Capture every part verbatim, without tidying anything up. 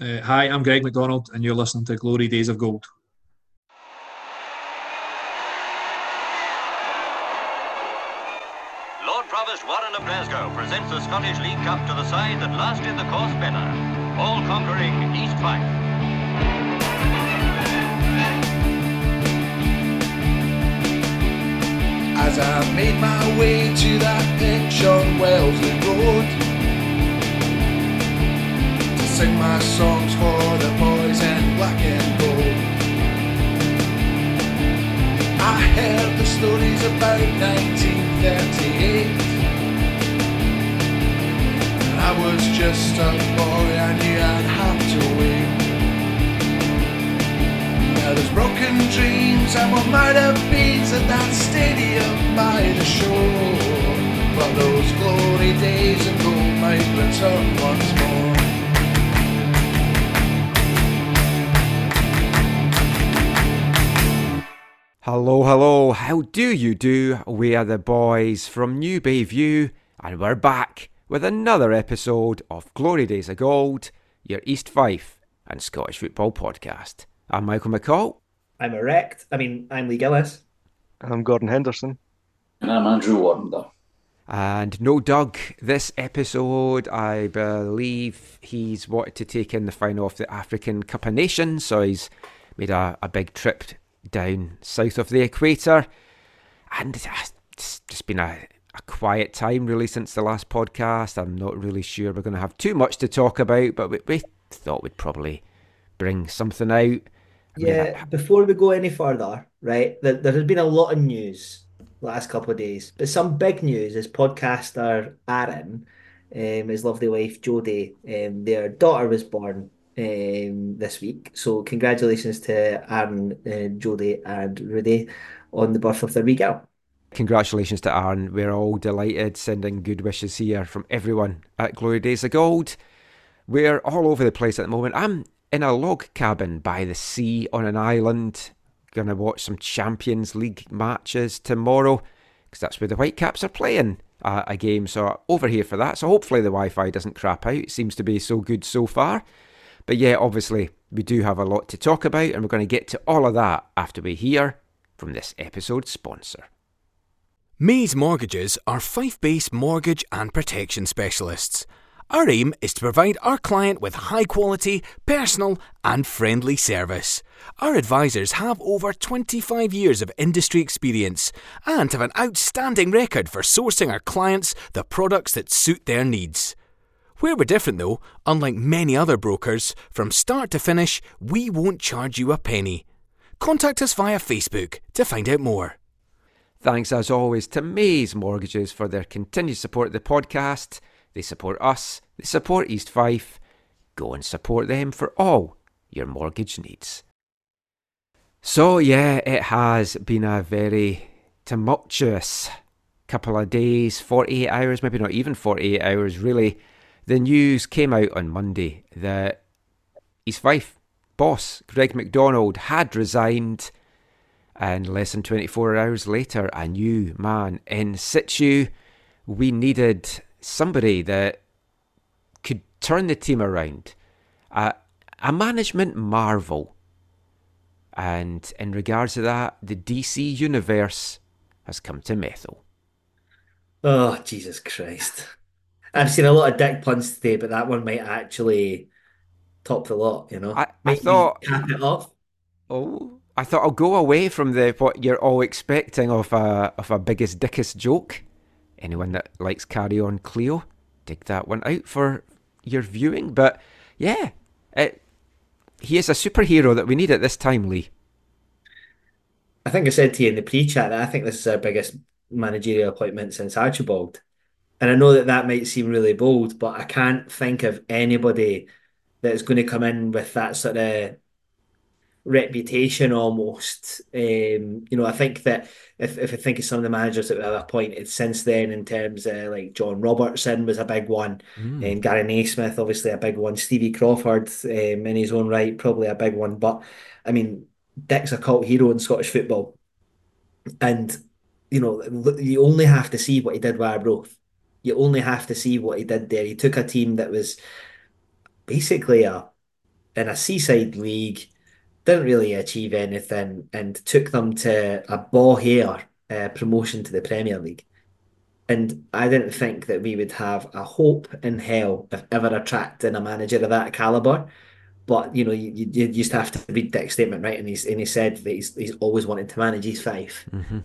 Uh, hi, I'm Greig McDonald and you're listening to Glory Days of Gold. Lord Provost Warren of Glasgow presents the Scottish League Cup to the side that lasted the course better, all-conquering East Fife. As I made my way to that pitch on Wellesley Road, sing my songs for the boys in black and gold. I heard the stories about nineteen thirty-eight, and I was just a boy, I knew I'd have to wait. Now there's broken dreams and what might have been at that stadium by the shore, but those glory days of gold might return once more. Hello, hello, how do you do? We are the boys from New Bayview and we're back with another episode of Glory Days of Gold, your East Fife and Scottish football podcast. I'm Michael McCall. I'm Erect. I mean, I'm Lee Gillis. I'm Gordon Henderson. And I'm Andrew Warrender. And no Doug this episode. I believe he's wanted to take in the final of the African Cup of Nations, so he's made a, a big trip down south of the equator, and it's just been a, a quiet time really since the last podcast. I'm not really sure we're going to have too much to talk about, but we, we thought we'd probably bring something out. I yeah, mean, I, before we go any further, right, there, there has been a lot of news the last couple of days, but some big news is podcaster Aaron, um, his lovely wife Jodie, um, their daughter was born Um, this week. So congratulations to Aaron, uh, Jodie and Rudy on the birth of their wee girl. Congratulations to Aaron. We're all delighted, sending good wishes here from everyone at Glory Days of Gold. We're all over the place at the moment. I'm in a log cabin by the sea on an island. Going to watch some Champions League matches tomorrow because that's where the Whitecaps are playing uh, a game. So over here for that. So hopefully the Wi-Fi doesn't crap out. It seems to be so good so far. But yeah, obviously, we do have a lot to talk about, and we're going to get to all of that after we hear from this episode's sponsor. Maze Mortgages are Fife-based mortgage and protection specialists. Our aim is to provide our client with high-quality, personal and friendly service. Our advisors have over twenty-five years of industry experience and have an outstanding record for sourcing our clients the products that suit their needs. Where we're different though, unlike many other brokers, from start to finish, we won't charge you a penny. Contact us via Facebook to find out more. Thanks as always to Maze Mortgages for their continued support of the podcast. They support us, they support East Fife. Go and support them for all your mortgage needs. So yeah, it has been a very tumultuous couple of days, forty-eight hours, maybe not even forty-eight hours really. The news came out on Monday that East Fife boss Greig McDonald had resigned, and less than twenty-four hours later, a new man in situ. We needed somebody that could turn the team around. Uh, a management marvel. And in regards to that, the D C universe has come to Methil. Oh, Jesus Christ. I've seen a lot of dick puns today, but that one might actually top the lot, you know? I, I thought... Cap it off. Oh, I thought I'll go away from the what you're all expecting of a, of a biggest, dickest joke. Anyone that likes Carry On Cleo, dig that one out for your viewing. But, yeah, it, he is a superhero that we need at this time, Lee. I think I said to you in the pre-chat that I think this is our biggest managerial appointment since Archibald. And I know that that might seem really bold, but I can't think of anybody that's going to come in with that sort of reputation almost. Um, you know, I think that if, if I think of some of the managers that we have appointed since then in terms of like John Robertson was a big one, mm. and Gary Naismith, obviously a big one, Stevie Crawford um, in his own right, probably a big one. But, I mean, Dick's a cult hero in Scottish football. And, you know, you only have to see what he did with Arbroath. You only have to see what he did there. He took a team that was basically a in a seaside league, didn't really achieve anything, and took them to a ball hair uh, promotion to the Premier League. And I didn't think that we would have a hope in hell of ever attracting a manager of that calibre. But, you know, you, you just have to read Dick's statement, right? And he's, and he said that he's, he's always wanted to manage East Fife. Mm-hmm.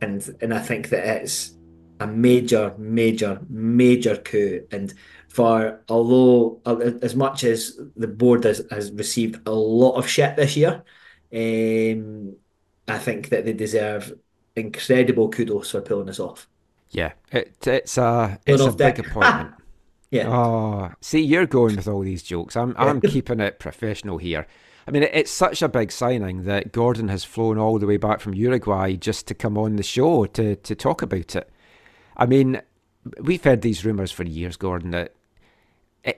And and I think that it's a major, major, major coup. And for, although as much as the board has, has received a lot of shit this year, um, I think that they deserve incredible kudos for pulling us off. Yeah, it, it's a, it's a big appointment. Yeah. Oh, see, you're going with all these jokes. I'm I'm keeping it professional here. I mean, it, it's such a big signing that Gordon has flown all the way back from Uruguay just to come on the show to, to talk about it. I mean, we've heard these rumours for years, Gordon, that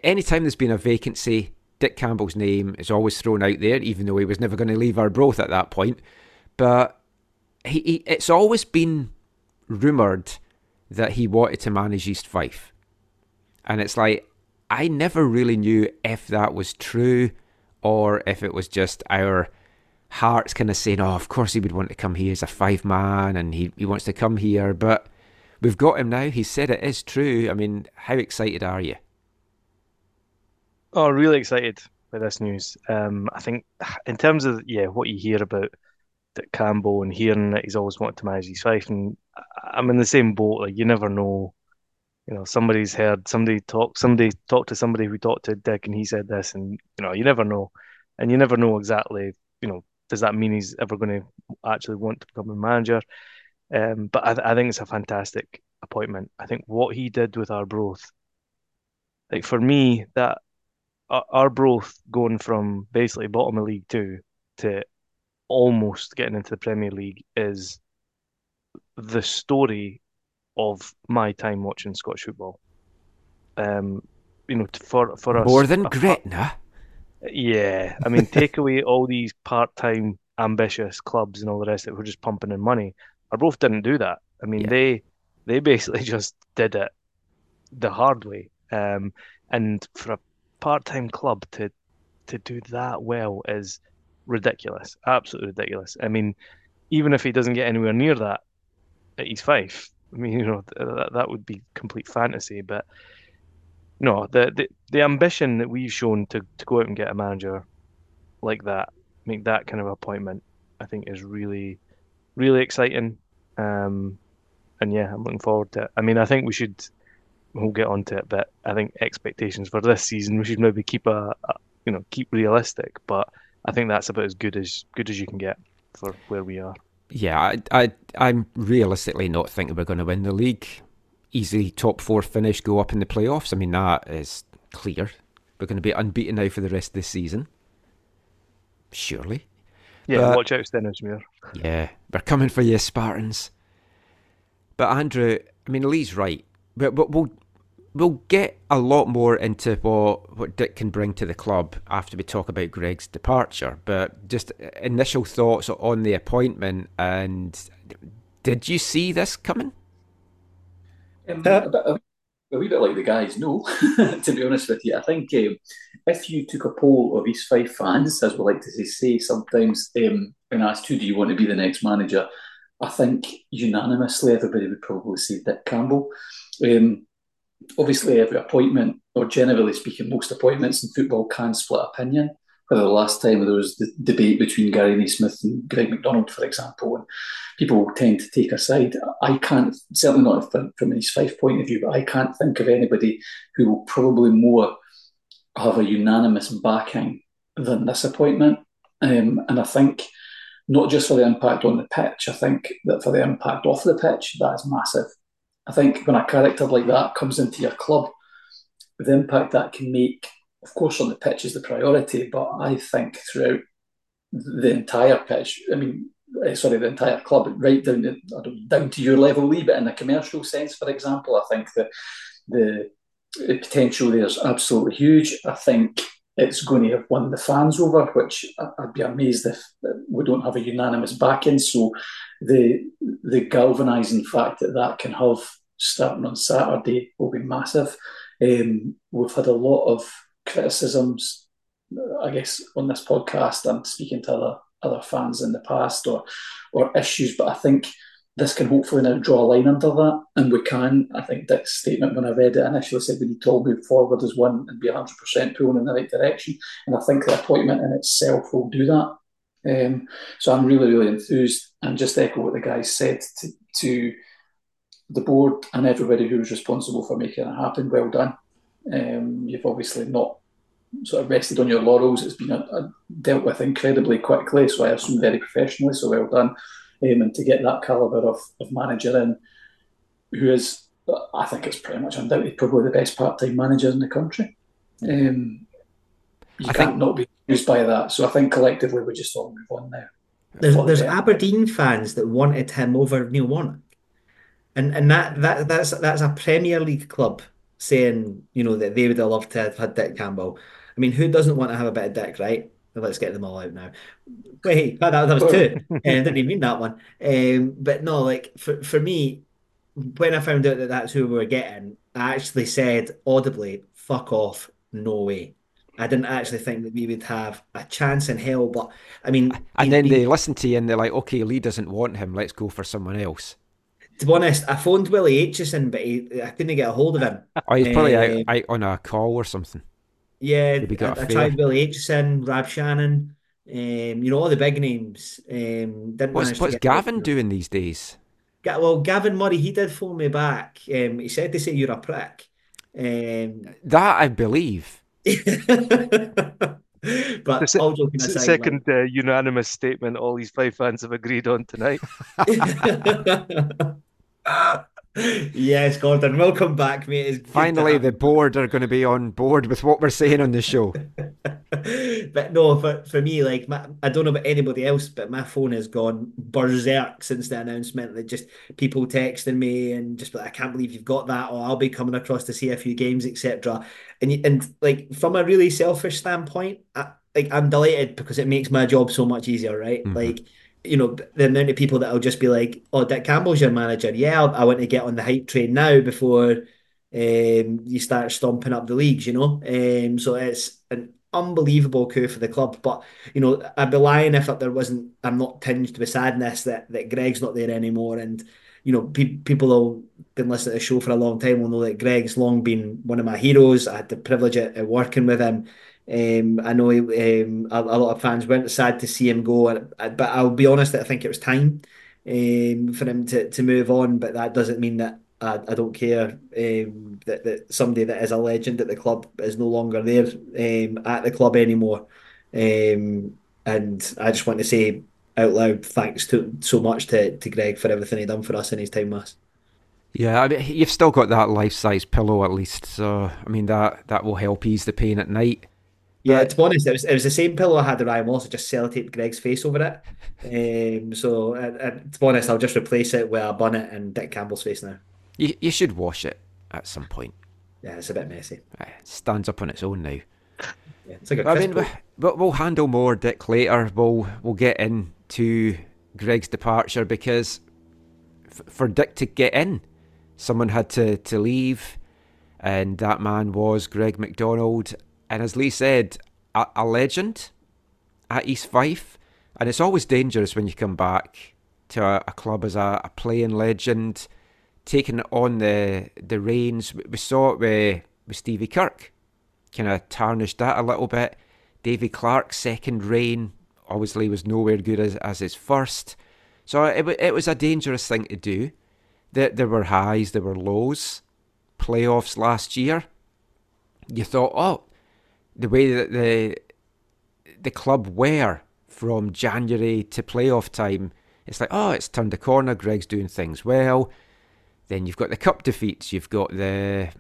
any time there's been a vacancy, Dick Campbell's name is always thrown out there, even though he was never going to leave Arbroath at that point. But he, he it's always been rumoured that he wanted to manage East Fife. And it's like, I never really knew if that was true or if it was just our hearts kind of saying, oh, of course he would want to come here. He's a five-man and he, he wants to come here. But we've got him now. He said it is true. I mean, how excited are you? Oh, really excited by this news. Um, I think in terms of, yeah, what you hear about Dick Campbell and hearing that he's always wanted to manage his life, and I'm in the same boat. Like, you never know. You know, somebody's heard, somebody talked somebody talked to somebody who talked to Dick and he said this, and, you know, you never know. And you never know exactly, you know, does that mean he's ever going to actually want to become a manager? Um, but I, I think it's a fantastic appointment. I think what he did with Arbroath, like, for me, that Arbroath going from basically bottom of League Two to almost getting into the Premier League is the story of my time watching Scottish football. Um, you know, for for us... More than Gretna? Yeah. I mean, take away all these part-time ambitious clubs and all the rest that were just pumping in money. Arbroath didn't do that. I mean, yeah. they they basically just did it the hard way. Um, and for a part-time club to to do that well is ridiculous. Absolutely ridiculous. I mean, even if he doesn't get anywhere near that at East Fife, I mean, you know, that, that would be complete fantasy. But no, the, the the ambition that we've shown to to go out and get a manager like that, make that kind of appointment, I think is really, really exciting. Um, and yeah, I'm looking forward to it. I mean, I think we should, we'll get onto it, but I think expectations for this season, we should maybe keep a, a you know, keep realistic. But I think that's about as good as good as you can get for where we are. Yeah, I, I, I'm realistically not thinking we're going to win the league. Easy top four finish, go up in the playoffs. I mean, that is clear. We're going to be unbeaten now for the rest of this season. Surely. Yeah, but, watch out, Stenhousemuir. Yeah, we're coming for you, Spartans. But Andrew, I mean, Lee's right. But we'll, we'll, we'll get a lot more into what, what Dick can bring to the club after we talk about Greig's departure. But just initial thoughts on the appointment, and did you see this coming? Um, a, bit of, a wee bit like the guys, no, to be honest with you. I think um, if you took a poll of East Fife fans, as we like to say sometimes, um, and asked who do you want to be the next manager, I think unanimously everybody would probably say Dick Campbell. Um, Obviously, every appointment, or generally speaking, most appointments in football can split opinion. Whether the last time there was the debate between Gary Naismith and Greig McDonald, for example, and people tend to take a side. I can't, certainly not from an East Fife point of view, but I can't think of anybody who will probably more have a unanimous backing than this appointment. Um, and I think, not just for the impact on the pitch, I think that for the impact off the pitch, that is massive. I think when a character like that comes into your club, the impact that can make, of course, on the pitch is the priority, but I think throughout the entire pitch, I mean, sorry, the entire club, right down to, I don't, down to your level, Lee, but in a commercial sense, for example, I think that the, the potential there is absolutely huge. I think it's going to have won the fans over, which I'd be amazed if we don't have a unanimous backing. So the the galvanising fact that that can have starting on Saturday will be massive. Um, we've had a lot of criticisms I guess on this podcast I'm speaking to other other fans in the past or or issues, but I think this can hopefully now draw a line under that, and we can. I think Dick's statement, when I read it initially, said we need to all move forward as one and be one hundred percent pulling in the right direction, and I think the appointment in itself will do that. Um, so I'm really, really enthused, and just echo what the guy said to, to the board and everybody who was responsible for making it happen. Well done. Um, you've obviously not sort of rested on your laurels. It's been a, a dealt with incredibly quickly, so I assume very professionally, so well done. Um, and to get that calibre of, of manager in, who is, I think it's pretty much undoubtedly probably the best part-time manager in the country. Um, you I can't think... not be used by that. So I think collectively we just all move on now. There's, there's Aberdeen fans that wanted him over Neil Warnock. And and that, that that's that's a Premier League club saying, you know, that they would have loved to have had Dick Campbell. I mean, who doesn't want to have a bit of Dick, right? Let's get them all out now. Wait, that, that was two. I didn't even mean that one. Um, but no, like, for, for me, when I found out that that's who we were getting, I actually said audibly, fuck off, no way. I didn't actually think that we would have a chance in hell, but I mean... And then they listen to you and they're like, okay, Lee doesn't want him, let's go for someone else. To be honest, I phoned Willie Aitchison, but he, I couldn't get a hold of him. Oh, he's probably uh, out, out on a call or something. Yeah, I, I tried Willie Aitchison, Rab Shannon, um, you know, all the big names. Um, didn't what's what's Gavin doing these days? Ga- well, Gavin Murray, he did phone me back. Um, he said, they say you're a prick. Um, that I believe. But the se- all joking aside, second like, uh, unanimous statement all these five fans have agreed on tonight. Yes, Gordon, welcome back, mate. It's finally the board are going to be on board with what we're saying on the show. But no, for, for me, like my, I don't know about anybody else, but my phone has gone berserk since the announcement. That just people texting me and just like, I can't believe you've got that, or I'll be coming across to see a few games, et cetera. And and like from a really selfish standpoint, I, like I'm delighted because it makes my job so much easier, right? Mm-hmm. Like, you know, the amount of people that will just be like, oh, Dick Campbell's your manager. Yeah, I want to get on the hype train now before um, you start stomping up the leagues, you know. Um, so it's an unbelievable coup for the club. But, you know, I'd be lying if there wasn't, I'm not tinged with sadness that, that Greig's not there anymore. And, you know, pe- people who have been listening to the show for a long time will know that Greig's long been one of my heroes. I had the privilege of, of working with him. Um, I know um, a, a lot of fans weren't sad to see him go, but I'll be honest, I think it was time um, for him to, to move on. But that doesn't mean that I, I don't care um, that, that somebody that is a legend at the club is no longer there um, at the club anymore. Um, and I just want to say out loud, thanks to so much to, to Greig for everything he done for us in his time with us. Yeah, I mean, you've still got that life-size pillow at least, so I mean that that will help ease the pain at night. Yeah, to be honest, it was, it was the same pillow I had at Ryan Walsh, I just sellotaped Greig's face over it. Um, so, I, I, to be honest, I'll just replace it with a bonnet and Dick Campbell's face now. You, you should wash it at some point. Yeah, it's a bit messy. It stands up on its own now. Yeah, it's like a I mean, we, we'll handle more Dick later. We'll, we'll get into Greig's departure because f- for Dick to get in, someone had to, to leave, and that man was Greig McDonald. And as Lee said, a, a legend at East Fife. And it's always dangerous when you come back to a, a club as a, a playing legend, taking on the the reins. We saw it with, with Stevie Kirk, kind of tarnished that a little bit. Davy Clark's second reign obviously was nowhere good as, as his first. So it, it was a dangerous thing to do. There, there were highs, there were lows. Playoffs last year, you thought, oh, the way that the the club were from January to playoff time, it's like, oh, it's turned a corner, Greig's doing things well. Then you've got the cup defeats, you've got the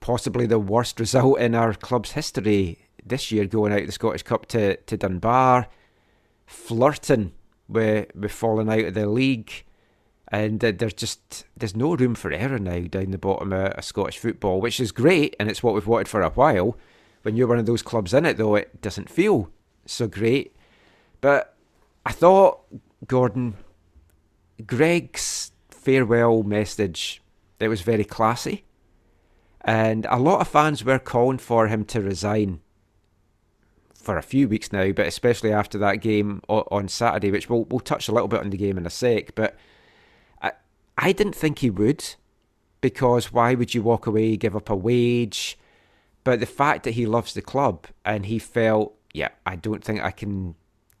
possibly the worst result in our club's history this year, going out of the Scottish Cup to, to Dunbar, flirting with, with falling out of the league. And there's just there's no room for error now down the bottom of, of Scottish football, which is great, and it's what we've wanted for a while. When you're one of those clubs in it, though, it doesn't feel so great. But I thought, Gordon, Greig's farewell message, it was very classy. And a lot of fans were calling for him to resign for a few weeks now, but especially after that game on Saturday, which we'll, we'll touch a little bit on the game in a sec, but I, I didn't think he would, because why would you walk away, give up a wage? But the fact that he loves the club and he felt, yeah, I don't think I can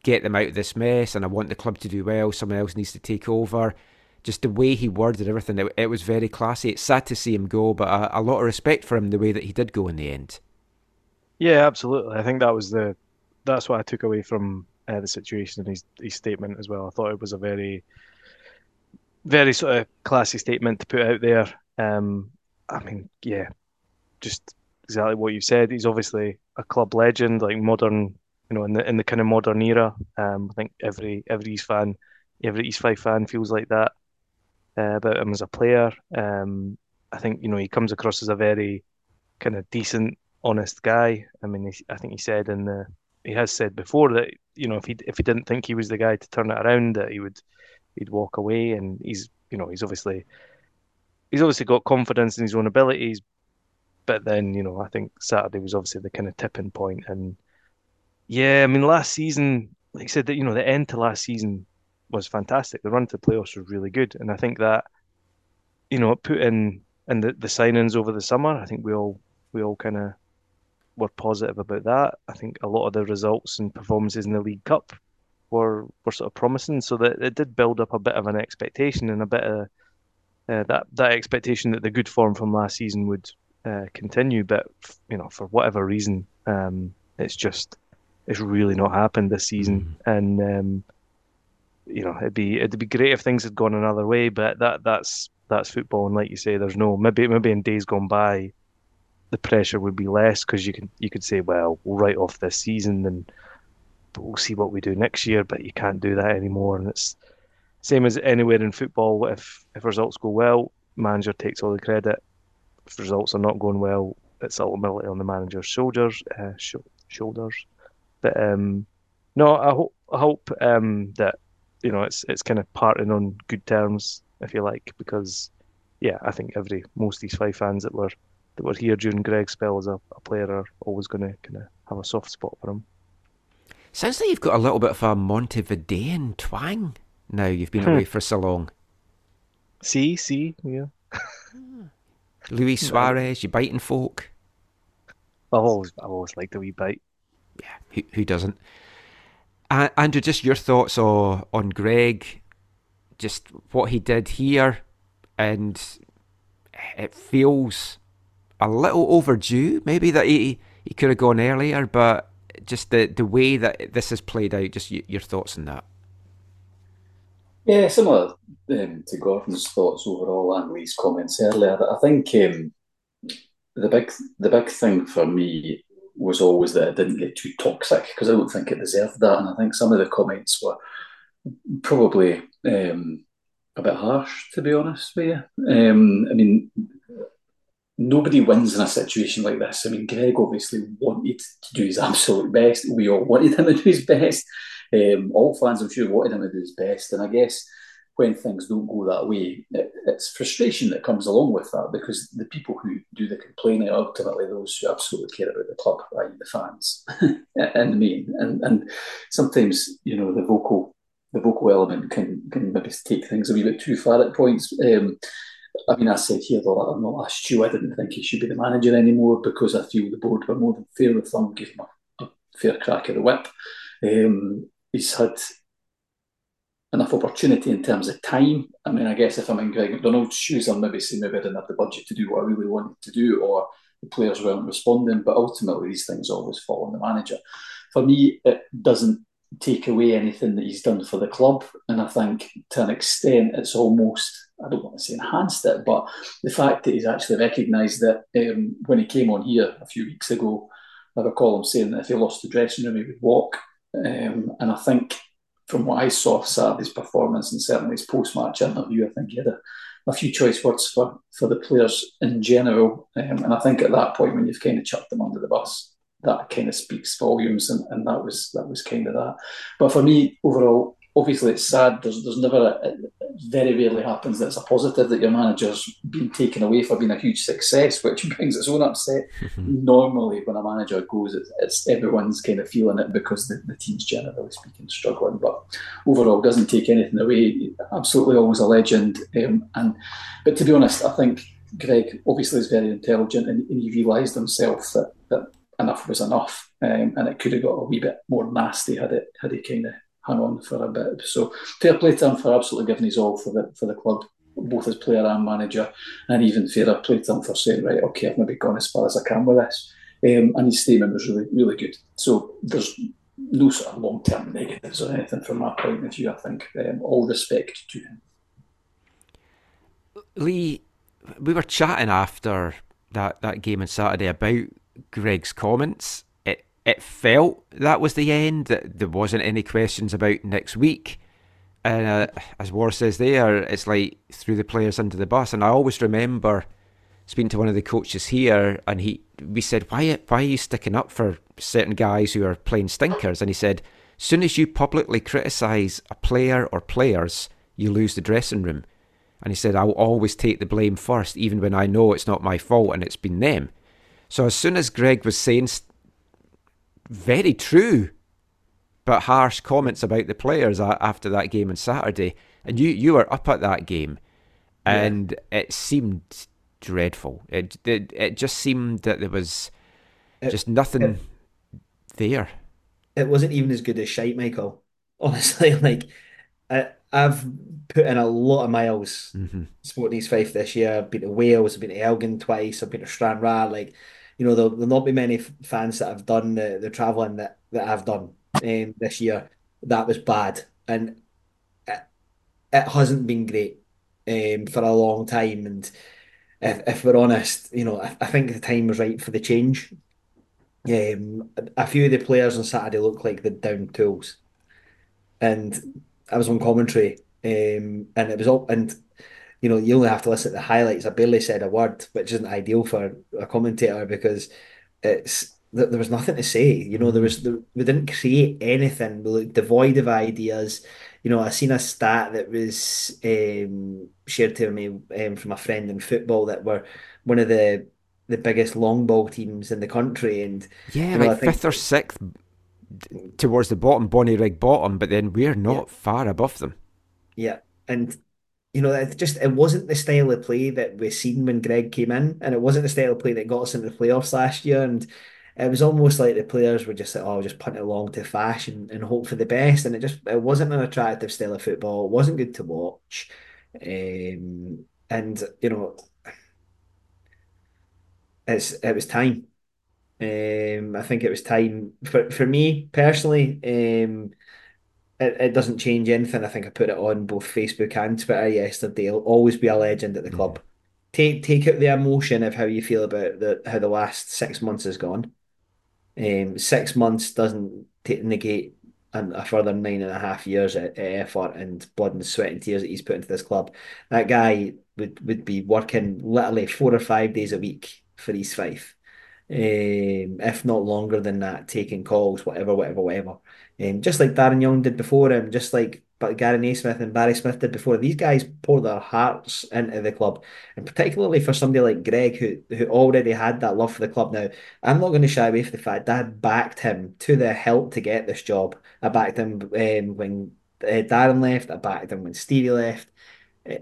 get them out of this mess and I want the club to do well, someone else needs to take over. Just the way he worded everything, it, it was very classy. It's sad to see him go, but a, a lot of respect for him the way that he did go in the end. Yeah, absolutely. I think that was the that's what I took away from uh, the situation and his, his statement as well. I thought it was a very, very sort of classy statement to put out there. Um, I mean, yeah, just exactly what you said. He's obviously a club legend, like modern, you know, in the in the kind of modern era. Um, I think every every East fan, every East Fife fan feels like that uh, about him as a player. Um, I think you know he comes across as a very kind of decent, honest guy. I mean, I think he said in the he has said before that you know if he if he didn't think he was the guy to turn it around, that he would he'd walk away. And he's you know he's obviously he's obviously got confidence in his own abilities, but then you know I think Saturday was obviously the kind of tipping point. And yeah, I mean last season, like I said, that you know the end to last season was fantastic. The run to the playoffs was really good, and I think that you know it put in and the the signings over the summer. I think we all we all kind of were positive about that. I think a lot of the results and performances in the League Cup were were sort of promising, so that it did build up a bit of an expectation and a bit of uh, that that expectation that the good form from last season would uh, continue. But you know, for whatever reason, um, it's just it's really not happened this season. And um, you know, it'd be it'd be great if things had gone another way, but that that's that's football. And like you say, there's no maybe maybe in days gone by, the pressure would be less because you can you could say, well, we'll write off this season and we'll see what we do next year. But you can't do that anymore, and it's same as anywhere in football. If if results go well, manager takes all the credit. If results are not going well, it's ultimately on the manager's shoulders. Uh, sh- shoulders. But um, no, I hope I hope um, that you know it's it's kind of parting on good terms, if you like, because yeah, I think every most East Fife fans that were. that were here during Greig's spell as a, a player are always going to kind of have a soft spot for him. Sounds like you've got a little bit of a Montevidean twang now you've been hmm. away for so long. See, see, yeah. Luis Suarez, you biting folk? I've always, I've always liked a wee bite. Yeah, who, who doesn't? Uh, Andrew, just your thoughts on, on Greig, just what he did here, and it feels a little overdue, maybe, that he he could have gone earlier, but just the, the way that this has played out, just y- your thoughts on that. Yeah, similar um, to Gordon's thoughts overall and Lee's comments earlier. I think um, the big the big thing for me was always that it didn't get too toxic, because I don't think it deserved that, and I think some of the comments were probably um, a bit harsh, to be honest with you. Um, I mean... Nobody wins in a situation like this. I mean, Greig obviously wanted to do his absolute best. We all wanted him to do his best. Um, all fans, I'm sure, wanted him to do his best. And I guess when things don't go that way, it, it's frustration that comes along with that, because the people who do the complaining are ultimately those who absolutely care about the club, right? The fans in the main. And, and sometimes, you know, the vocal the vocal element can, can maybe take things a wee bit too far at points. Um, I mean, I said here, though, I'm not asked you, I didn't think he should be the manager anymore, because I feel the board were more than fair with him, gave him a, a fair crack at the whip. Um, he's had enough opportunity in terms of time. I mean, I guess if I'm in Greig McDonald's shoes, I'm maybe saying maybe I didn't have the budget to do what I really wanted to do, or the players weren't responding, but ultimately these things always fall on the manager. For me, it doesn't take away anything that he's done for the club, and I think to an extent it's almost... I don't want to say enhanced it, but the fact that he's actually recognised that um, when he came on here a few weeks ago, I recall him saying that if he lost the dressing room, he would walk. Um, and I think from what I saw of Saturday's performance and certainly his post-match interview, I think he had a, a few choice words for, for the players in general. Um, and I think at that point, when you've kind of chucked them under the bus, that kind of speaks volumes, and, and that was that was kind of that. But for me, overall, obviously it's sad. There's there's never a, it very rarely happens that it's a positive that your manager's been taken away for being a huge success, which brings its own upset. Mm-hmm. Normally, when a manager goes, it's, it's everyone's kind of feeling it because the, the team's generally speaking struggling. But overall, doesn't take anything away. Absolutely, always a legend. Um, and but to be honest, I think Greig obviously is very intelligent, and, and he realised himself that, that enough was enough, um, and it could have got a wee bit more nasty had it had he kind of hung on for a bit. So fair play to him for absolutely giving his all for the for the club, both as player and manager, and even fairer play to him for saying, right, okay, I've maybe gone as far as I can with this. Um, and his statement was really, really good. So there's no sort of long-term negatives or anything from my point of view, I think. Um, all respect to him. Lee, we were chatting after that, that game on Saturday about Greig's comments. It it felt that was the end, that there wasn't any questions about next week. And uh, as War says there, it's like threw the players under the bus. And I always remember speaking to one of the coaches here, and he we said, why, why are you sticking up for certain guys who are playing stinkers? And he said, as soon as you publicly criticise a player or players, you lose the dressing room. And he said, I'll always take the blame first, even when I know it's not my fault and it's been them. So as soon as Greig was saying very true but harsh comments about the players after that game on Saturday, and you, you were up at that game, and yeah. It seemed dreadful. It, it it just seemed that there was it, just nothing it, there. It wasn't even as good as shite, Michael. Honestly, like I, I've put in a lot of miles mm-hmm. supporting East Fife this year. I've been to Wales, I've been to Elgin twice, I've been to Stranraer. Like, you know, there'll, there'll not be many f- fans that have done the, the travelling that, that I've done um, this year. That was bad. And it, it hasn't been great um, for a long time. And if, if we're honest, you know, I, I think the time was right for the change. Um, a, a few of the players on Saturday looked like the down tools. And I was on commentary um, and it was all... and. You know, you only have to listen to the highlights. I barely said a word, which isn't ideal for a commentator because it's there was nothing to say. You know, there was there, we didn't create anything. We looked devoid of ideas. You know, I seen a stat that was um, shared to me um, from a friend in football that were one of the the biggest long ball teams in the country, and yeah, you know, like think, fifth or sixth towards the bottom, Bonnyrigg bottom, but then we're not yeah. far above them. Yeah, and. You know, it just it wasn't the style of play that we seen when Greig came in, and it wasn't the style of play that got us into the playoffs last year. And it was almost like the players were just like, "Oh, just punt it along to Fash and, and hope for the best." And it just it wasn't an attractive style of football. It wasn't good to watch, um, and you know, it's it was time. Um, I think it was time for for me personally. Um, It, it doesn't change anything. I think I put it on both Facebook and Twitter yesterday. It'll always be a legend at the club. Mm. Take take out the emotion of how you feel about the how the last six months has gone. Um, six months doesn't t- negate an, a further nine and a half years of effort and blood and sweat and tears that he's put into this club. That guy would, would be working literally four or five days a week for East Fife. Um, if not longer than that, taking calls, whatever, whatever, whatever. Um, just like Darren Young did before him, just like but Gary Naismith and Barry Smith did before. These guys pour their hearts into the club, and particularly for somebody like Greig, who who already had that love for the club. Now, I'm not going to shy away from the fact that I backed him to the hilt to get this job. I backed him um, when uh, Darren left. I backed him when Stevie left. Uh,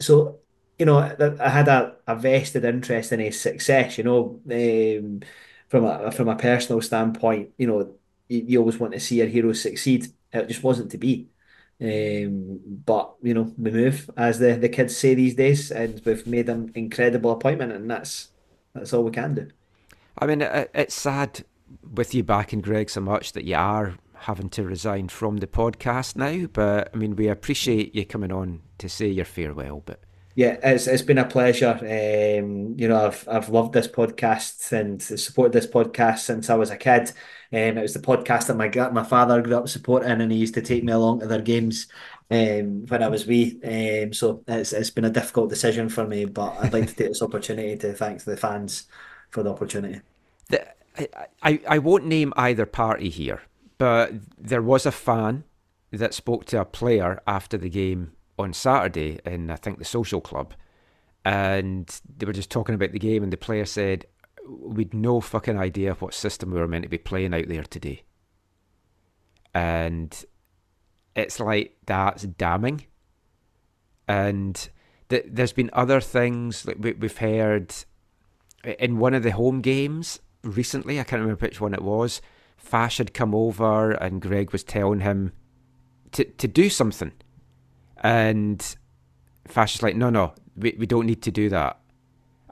so. You know, I had a, a vested interest in his success, you know, um, from a from a personal standpoint. You know, you, you always want to see your heroes succeed. It just wasn't to be. Um, but, you know, we move, as the, the kids say these days, and we've made an incredible appointment, and that's that's all we can do. I mean, it, it's sad with you backing Greig so much that you are having to resign from the podcast now, but, I mean, we appreciate you coming on to say your farewell, but... Yeah, it's it's been a pleasure. Um, you know, I've I've loved this podcast and supported this podcast since I was a kid. Um, it was the podcast that my my father grew up supporting, and he used to take me along to their games um, when I was wee. Um, so it's it's been a difficult decision for me, but I'd like to take this opportunity to thank the fans for the opportunity. The, I, I I won't name either party here, but there was a fan that spoke to a player after the game on Saturday in, I think, the social club, and they were just talking about the game, and the player said, we'd no fucking idea what system we were meant to be playing out there today. And it's like, that's damning. And th- there's been other things, like we- we've heard in one of the home games recently, I can't remember which one it was, Fash had come over and Greig was telling him to, to do something. And Fash is like, no, no, we, we don't need to do that.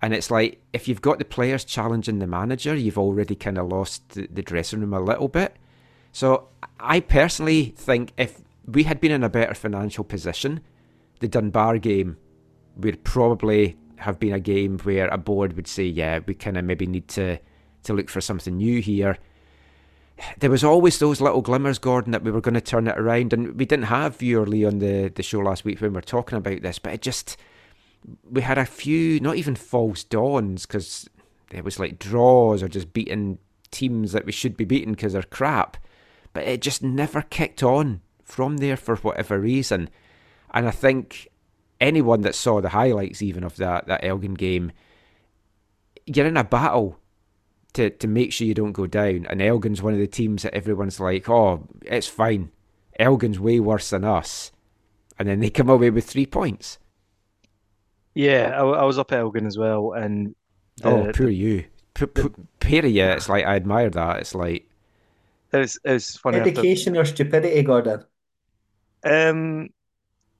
And it's like, if you've got the players challenging the manager, you've already kind of lost the, the dressing room a little bit. So I personally think if we had been in a better financial position, the Dunbar game would probably have been a game where a board would say, yeah, we kind of maybe need to, to look for something new here. There was always those little glimmers, Gordon, that we were going to turn it around. And we didn't have you or Lee on the, the show last week when we were talking about this, but it just, we had a few, not even false dawns, because it was like draws or just beating teams that we should be beating because they're crap. But it just never kicked on from there for whatever reason. And I think anyone that saw the highlights even of that, that Elgin game, you're in a battle to, to make sure you don't go down. And Elgin's one of the teams that everyone's like, oh, it's fine. Elgin's way worse than us. And then they come away with three points. Yeah, I, I was up at Elgin as well. And the, oh, poor the, you. P- the, p- poor you. It's like, I admire that. It's like... It was, it was funny. Education after, or stupidity, Gordon? Um...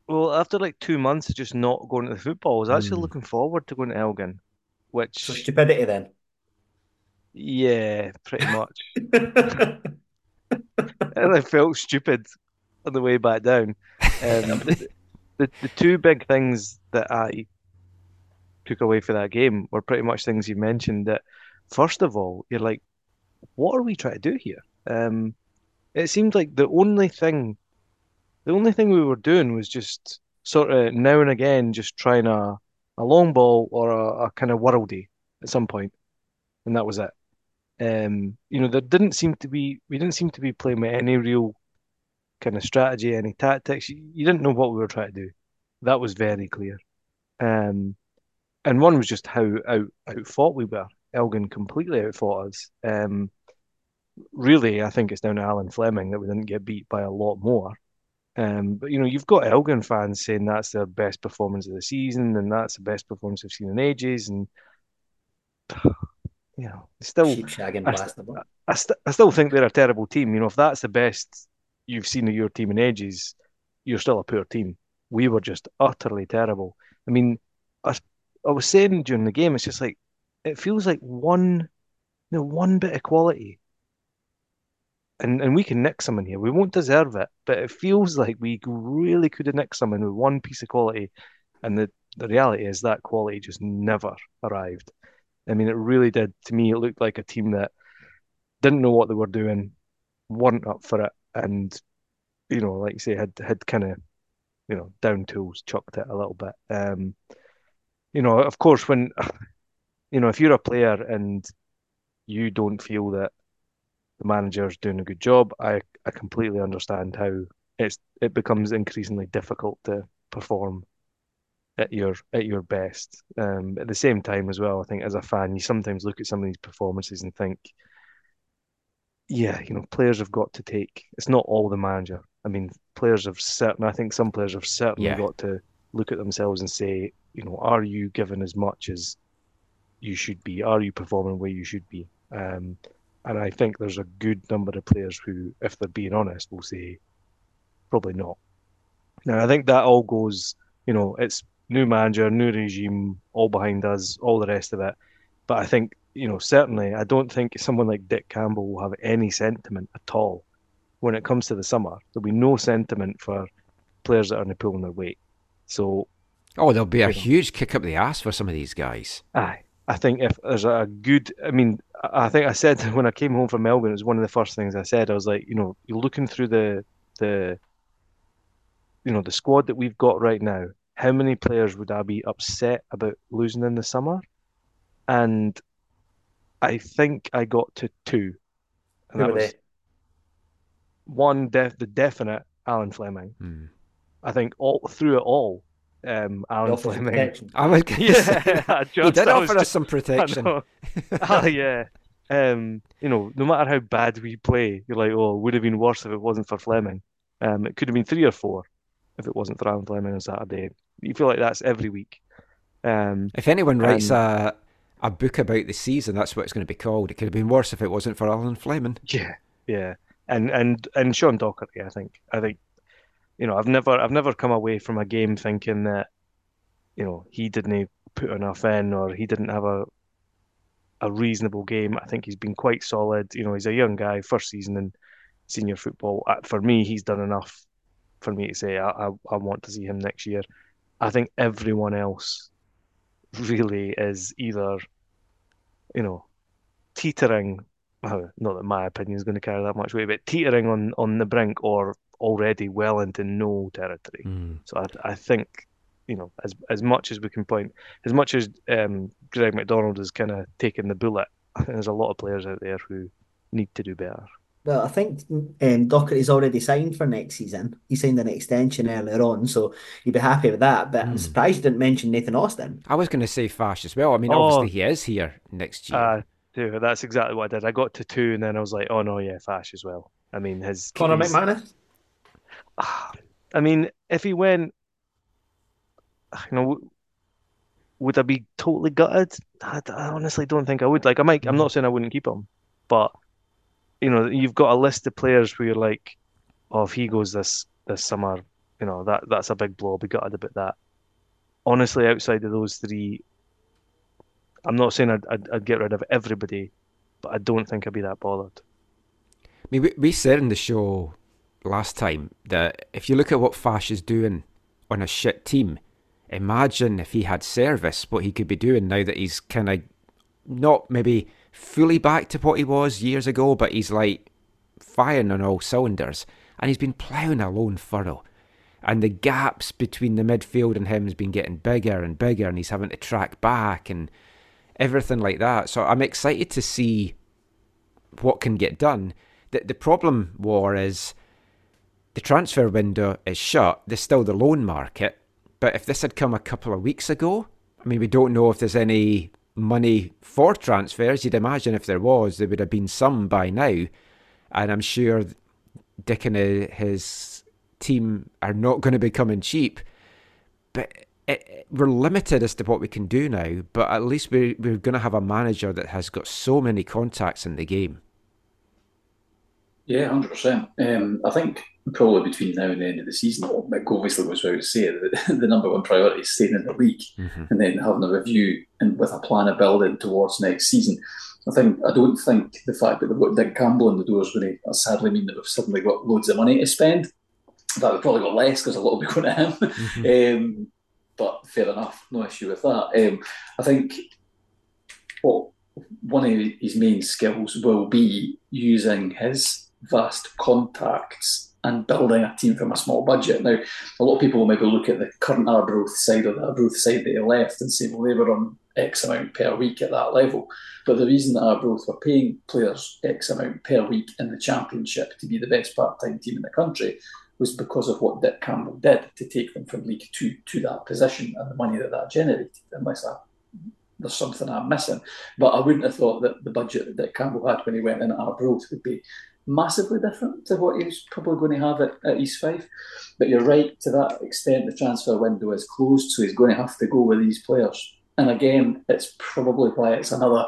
Well, after like two months of just not going to the football, I was actually mm. looking forward to going to Elgin, which... So stupidity then? Yeah, pretty much. And I felt stupid on the way back down. Um, the, the, the two big things that I took away for that game were pretty much things you mentioned. That first of all, you're like, what are we trying to do here? Um, it seemed like the only thing... The only thing we were doing was just sort of now and again just trying a, a long ball or a, a kind of worldie at some point, and that was it. Um, you know, there didn't seem to be we didn't seem to be playing with any real kind of strategy, any tactics. You, you didn't know what we were trying to do. That was very clear. Um, and one was just how out outfought we were. Elgin completely outfought us. Um, really, I think it's down to Alan Fleming that we didn't get beat by a lot more. Um, but, you know, you've got Elgin fans saying that's their best performance of the season and that's the best performance they've seen in ages. And, you know, still, I, st- I, st- I still think they're a terrible team. You know, if that's the best you've seen of your team in ages, you're still a poor team. We were just utterly terrible. I mean, I, I was saying during the game, it's just like, it feels like one, you know, one bit of quality. And and we can nick someone here. We won't deserve it, but it feels like we really could have nicked someone with one piece of quality, and the, the reality is that quality just never arrived. I mean, it really did. To me, it looked like a team that didn't know what they were doing, weren't up for it, and, you know, like you say, had had kind of, you know, down tools, chucked it a little bit. Um, you know, of course, when, you know, if you're a player and you don't feel that the manager's doing a good job, I, I completely understand how it's it becomes increasingly difficult to perform at your at your best. Um, at the same time as well, I think as a fan, you sometimes look at some of these performances and think, yeah, you know, players have got to take... It's not all the manager. I mean, players have certainly... I think some players have certainly yeah. got to look at themselves and say, you know, are you given as much as you should be? Are you performing where you should be? Um And I think there's a good number of players who, if they're being honest, will say, probably not. Now, I think that all goes, you know, it's new manager, new regime, all behind us, all the rest of it. But I think, you know, certainly, I don't think someone like Dick Campbell will have any sentiment at all when it comes to the summer. There'll be no sentiment for players that are in the pool in their weight. So, oh, there'll be a huge kick up the ass for some of these guys. Aye. I think if there's a good... I mean, I think I said when I came home from Melbourne, it was one of the first things I said. I was like, you know, you're looking through the, the, you know, the squad that we've got right now, how many players would I be upset about losing in the summer? And I think I got to two. And Who that was they? One, def- the definite Alan Fleming. Hmm. I think all through it all, um, Alan Fleming. I was going to say, yeah, just, he did offer us just, some protection. Oh, yeah. Um, you know, no matter how bad we play, you're like, oh, it would have been worse if it wasn't for Fleming. Um, it could have been three or four if it wasn't for Alan Fleming on Saturday. You feel like that's every week. Um, if anyone writes and, a a book about the season, that's what it's going to be called. It could have been worse if it wasn't for Alan Fleming. Yeah, yeah, and and and Sean Docherty. I think I think you know I've never I've never come away from a game thinking that you know he didn't put enough in or he didn't have a a reasonable game. I think he's been quite solid. You know, he's a young guy, first season in senior football. For me, he's done enough for me to say I I, I want to see him next year. I think everyone else really is either, you know, teetering, well, not that my opinion is going to carry that much weight, but teetering on, on the brink or already well into no territory. Mm. So I, I think, you know, as as much as we can point, as much as um, Greig McDonald has kind of taken the bullet, there's a lot of players out there who need to do better. Well, I think um, Docherty's already signed for next season. He signed an extension earlier on, so you'd be happy with that. But mm. I'm surprised you didn't mention Nathan Austin. I was going to say Fash as well. I mean, oh, obviously he is here next year. Uh, dude, that's exactly what I did. I got to two, and then I was like, oh no, yeah, Fash as well. I mean, his Connor McManus. Uh, I mean, if he went, you know, would I be totally gutted? I, I honestly don't think I would. Like, I might. I'm not saying I wouldn't keep him, but. You know, you've got a list of players where you're like, oh, if he goes this this summer, you know, that that's a big blow. I'll be gutted about that. Honestly, outside of those three, I'm not saying I'd, I'd, I'd get rid of everybody, but I don't think I'd be that bothered. I mean, we, we said in the show last time that if you look at what Fash is doing on a shit team, imagine if he had service, what he could be doing now that he's kind of not maybe fully back to what he was years ago, but he's like firing on all cylinders and he's been ploughing a lone furrow and the gaps between the midfield and him has been getting bigger and bigger and he's having to track back and everything like that. So I'm excited to see what can get done. The, the problem, War, is the transfer window is shut. There's still the loan market, but if this had come a couple of weeks ago, I mean, we don't know if there's any money for transfers. You'd imagine if there was, there would have been some by now, and I'm sure Dick and his team are not going to be coming cheap, but it, it, we're limited as to what we can do now, but at least we, we're going to have a manager that has got so many contacts in the game. Yeah, one hundred percent. Um, I think probably between now and the end of the season, Mick obviously was right to say that the number one priority is staying in the league, mm-hmm. and then having a review and with a plan of building towards next season. I think I don't think the fact that we've got Dick Campbell in the door is going to sadly mean that we've suddenly got loads of money to spend. That we've probably got less because a lot will be going to him. Mm-hmm. Um, but fair enough, no issue with that. Um, I think well, one of his main skills will be using his vast contacts and building a team from a small budget. Now, a lot of people will maybe look at the current Arbroath side or the Arbroath side that he left and say, well, they were on X amount per week at that level. But the reason that Arbroath were paying players X amount per week in the Championship to be the best part-time team in the country was because of what Dick Campbell did to take them from League Two to that position and the money that that generated, unless I there's something I'm missing. But I wouldn't have thought that the budget that Dick Campbell had when he went in at Arbroath would be massively different to what he was probably going to have at, at East Fife. But you're right, to that extent, the transfer window is closed, so he's going to have to go with these players. And again, it's probably why it's another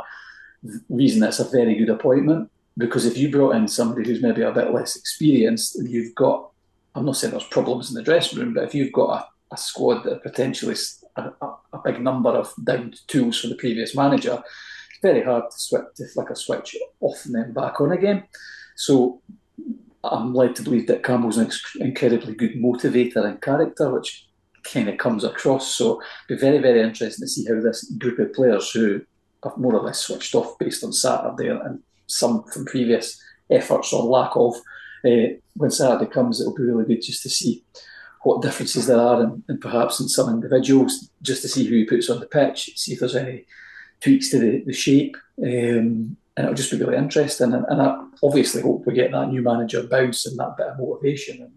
reason that's a very good appointment, because if you brought in somebody who's maybe a bit less experienced, and you've got, I'm not saying there's problems in the dressing room, but if you've got a, a squad that are potentially a, a big number of downed tools from the previous manager, it's very hard to switch, to flick a switch off and then back on again. So I'm led to believe that Campbell's an incredibly good motivator and character, which kind of comes across. So it'll be very, very interesting to see how this group of players who have more or less switched off based on Saturday and some from previous efforts or lack of, uh, when Saturday comes, it'll be really good just to see what differences there are and, and perhaps in some individuals, just to see who he puts on the pitch, see if there's any tweaks to the, the shape. Um, And it'll just be really interesting. And, and I obviously hope we get that new manager bounce and that bit of motivation.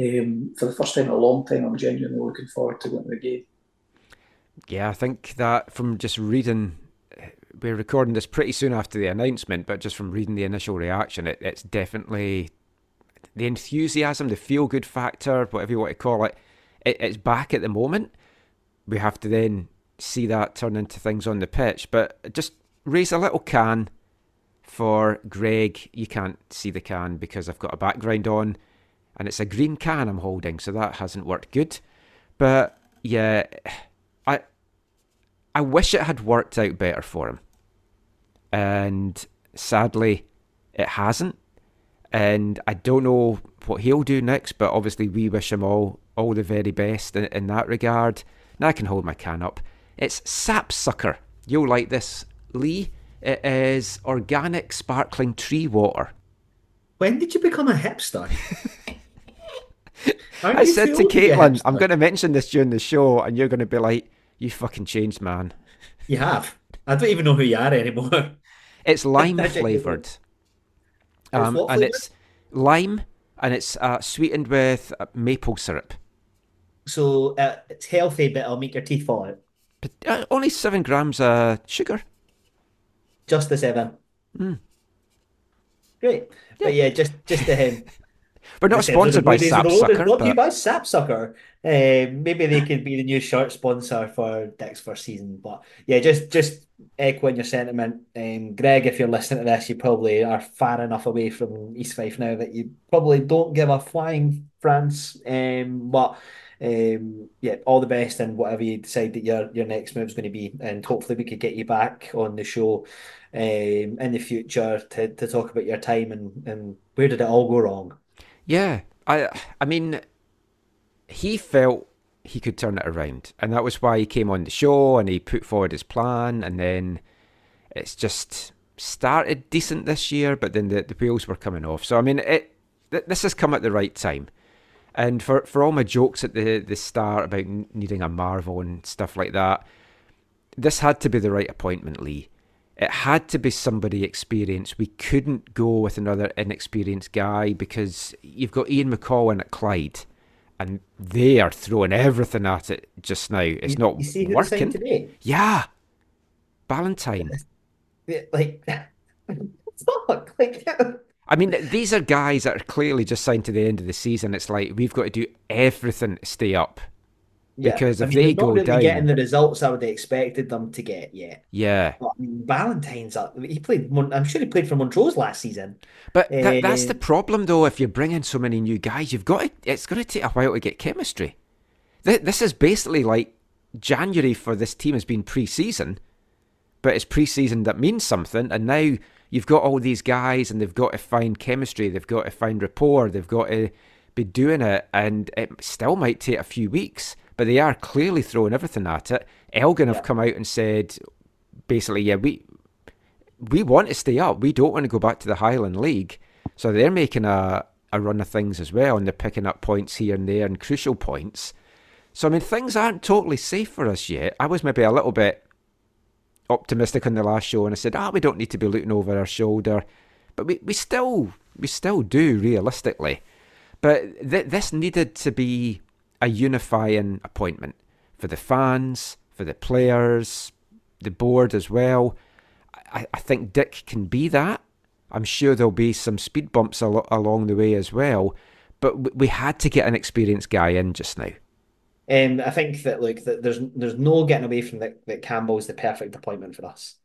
um, for the first time in a long time, I'm genuinely looking forward to going to the game. Yeah, I think that from just reading, we're recording this pretty soon after the announcement, but just from reading the initial reaction, it, it's definitely the enthusiasm, the feel-good factor, whatever you want to call it, it, it's back at the moment. We have to then see that turn into things on the pitch, but just raise a little can for Greig. You can't see the can because I've got a background on, and it's a green can I'm holding, so that hasn't worked good. But yeah, I I wish it had worked out better for him, and sadly it hasn't. And I don't know what he'll do next, but obviously we wish him all all the very best in, in that regard. Now I can hold my can up. It's Sapsucker. You'll like this, Lee. It is organic sparkling tree water. When did you become a hipster? I said to Caitlin, I'm going to mention this during the show, and you're going to be like, you fucking changed, man. You have. I don't even know who you are anymore. It's lime flavoured. Um, and flavoured? It's lime, and it's uh, sweetened with maple syrup. So uh, it's healthy, but it'll make your teeth fall out. But, uh, only seven grams of sugar. Just the seven. Mm. Great. Yeah. But yeah, just just the him. We're not the sponsored by Sapsucker. Not you by Sapsucker. Uh, maybe they could be the new shirt sponsor for Dick's first season. But yeah, just just echoing your sentiment, um, Greig. If you're listening to this, you probably are far enough away from East Fife now that you probably don't give a flying France. Um, but. Um, yeah, all the best and whatever you decide that your your next move is going to be, and hopefully we could get you back on the show um, in the future to, to talk about your time and, and where did it all go wrong. Yeah, I I mean, he felt he could turn it around, and that was why he came on the show and he put forward his plan, and then it's just started decent this year, but then the, the wheels were coming off. So I mean, it th- this has come at the right time. And for, for all my jokes at the, the start about needing a Marvel and stuff like that, this had to be the right appointment, Lee. It had to be somebody experienced. We couldn't go with another inexperienced guy, because you've got Ian McCall in at Clyde, and they are throwing everything at it just now. It's you, not you see working. Today? Yeah. Ballantyne. Like, fuck. Like, I mean, these are guys that are clearly just signed to the end of the season. It's like, we've got to do everything to stay up. Yeah. Because if I mean, they go really down... they're not getting the results I would have expected them to get yet. Yeah. But, I mean, Ballantyne's up. He played, I'm sure he played for Montrose last season. But that, uh, that's the problem, though, if you bring in so many new guys. You've got to, it's going to take a while to get chemistry. This is basically like January for this team has been pre-season, but it's pre-season that means something, and now... you've got all these guys and they've got to find chemistry, they've got to find rapport, they've got to be doing it, and it still might take a few weeks, but they are clearly throwing everything at it. Elgin yeah. have come out and said, basically, yeah, we we want to stay up, we don't want to go back to the Highland League, so they're making a, a run of things as well, and they're picking up points here and there and crucial points. So, I mean, things aren't totally safe for us yet. I was maybe a little bit... optimistic on the last show, and I said, ah, oh, we don't need to be looking over our shoulder, but we, we still we still do realistically. But th- this needed to be a unifying appointment for the fans, for the players, the board as well. I, I think Dick can be that. I'm sure there'll be some speed bumps al- along the way as well, but w- we had to get an experienced guy in just now. Um, I think that look, that there's there's no getting away from that, that Campbell's the perfect appointment for us.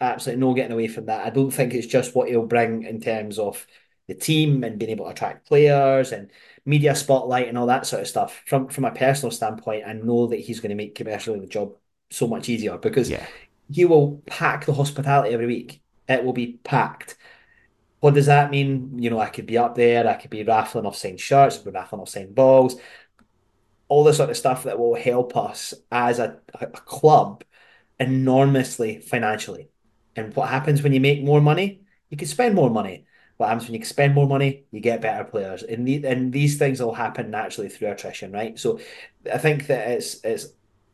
Absolutely no getting away from that. I don't think it's just what he'll bring in terms of the team and being able to attract players and media spotlight and all that sort of stuff. From from a personal standpoint, I know that he's going to make commercially the job so much easier, because yeah. he will pack the hospitality every week. It will be packed. What does that mean? You know, I could be up there, I could be raffling off signed shirts, I could be raffling off signed balls. All the sort of stuff that will help us as a, a club enormously financially. And what happens when you make more money? You can spend more money. What happens when you can spend more money? You get better players. And, the, and these things will happen naturally through attrition, right? So I think that it's it's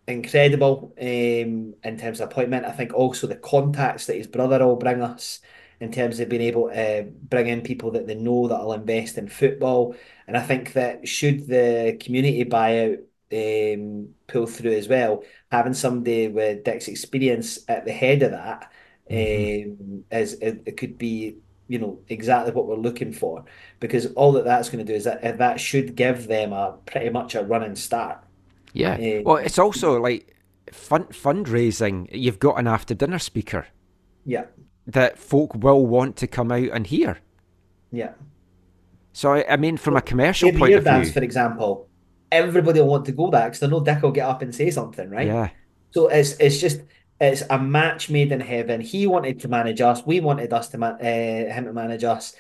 incredible um, in terms of appointment. I think also the contacts that his brother will bring us in terms of being able to bring in people that they know that will invest in football. And I think that should the community buyout um, pull through as well, having somebody with Dick's experience at the head of that, mm-hmm. um, is, it, it could be, you know, exactly what we're looking for, because all that that's going to do is that that should give them a pretty much a running start. Yeah. Um, well, it's also like fund fundraising. You've got an after dinner speaker. Yeah. That folk will want to come out and hear. Yeah. So I mean, from well, a commercial point of dance, view, for example, everybody will want to go that because they know Dick will get up and say something, right? Yeah. So it's it's just. It's a match made in heaven. He wanted to manage us. We wanted us to ma- uh, him to manage us.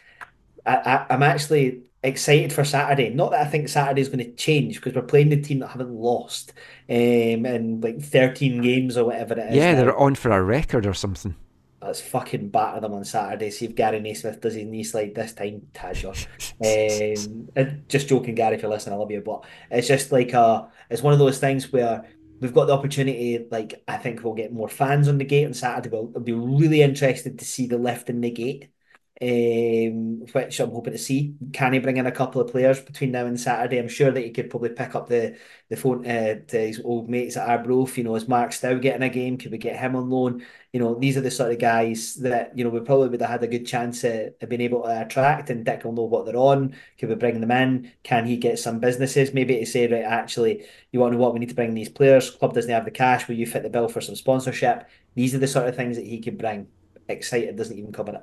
I, I, I'm actually excited for Saturday. Not that I think Saturday is going to change, because we're playing the team that haven't lost um, in like thirteen games or whatever it is. Yeah, now. They're on for a record or something. Let's fucking batter them on Saturday. See if Gary Naismith does his knee slide this time. Tadger. um, just joking, Gary, if you're listening, I love you. But it's just like a, it's one of those things where we've got the opportunity. Like, I think we'll get more fans on the gate on Saturday. We'll, we'll be really interested to see the lift in the gate, um, which I'm hoping to see. Can he bring in a couple of players between now and Saturday? I'm sure that he could probably pick up the the phone uh, to his old mates at Arbroath. You know, is Mark Stow getting a game? Could we get him on loan? You know, these are the sort of guys that, you know, we probably would have had a good chance of, of being able to attract, and Dick will know what they're on. Could we bring them in? Can he get some businesses maybe to say, right, actually, you want to know what, we need to bring these players. Club doesn't have the cash. Will you fit the bill for some sponsorship? These are the sort of things that he could bring. Excited doesn't even come in it.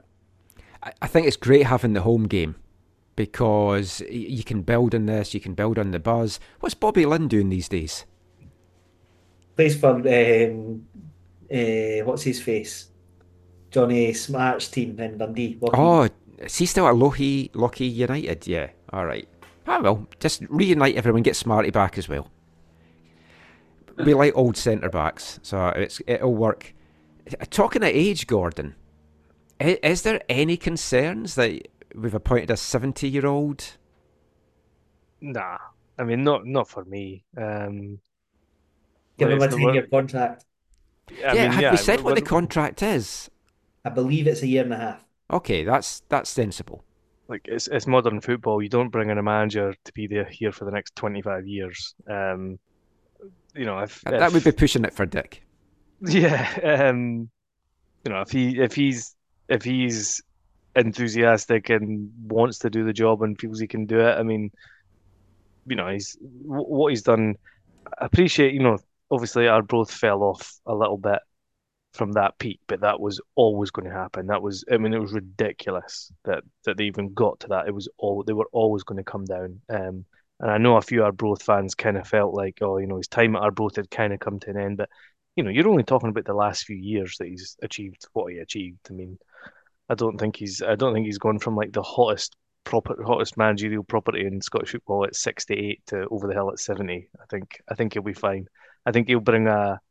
I think it's great having the home game, because you can build on this, you can build on the buzz. What's Bobby Lynn doing these days? Plays for... Um... Uh, what's his face? Johnny Smart's team in Dundee. Lockheed. Oh, is he still at Lochie, Lochie United? Yeah, all right. Ah, well, just reunite everyone, get Smarty back as well. We like old centre backs, so it's it'll work. Talking of age, Gordon, is, is there any concerns that we've appointed a seventy-year-old? Nah, I mean, not not for me. Um, Give him a ten-year contract. I yeah, mean, have yeah, we said what the contract is? I believe it's a year and a half. Okay, that's that's sensible. Like, it's it's modern football. You don't bring in a manager to be there here for the next twenty-five years. Um, you know, if, that, if, that would be pushing it for Dick. Yeah, um, you know, if he if he's if he's enthusiastic and wants to do the job and feels he can do it, I mean, you know, he's what he's done. I appreciate, you know. Obviously, Arbroath fell off a little bit from that peak, but that was always going to happen. That was, I mean, it was ridiculous that, that they even got to that. It was all they were always going to come down. Um, and I know a few Arbroath fans kind of felt like, oh, you know, his time at Arbroath had kind of come to an end. But you know, you're only talking about the last few years that he's achieved what he achieved. I mean, I don't think he's, I don't think he's gone from like the hottest proper hottest managerial property in Scottish football at sixty-eight to over the hill at seventy. I think, I think he'll be fine. I think he'll bring a,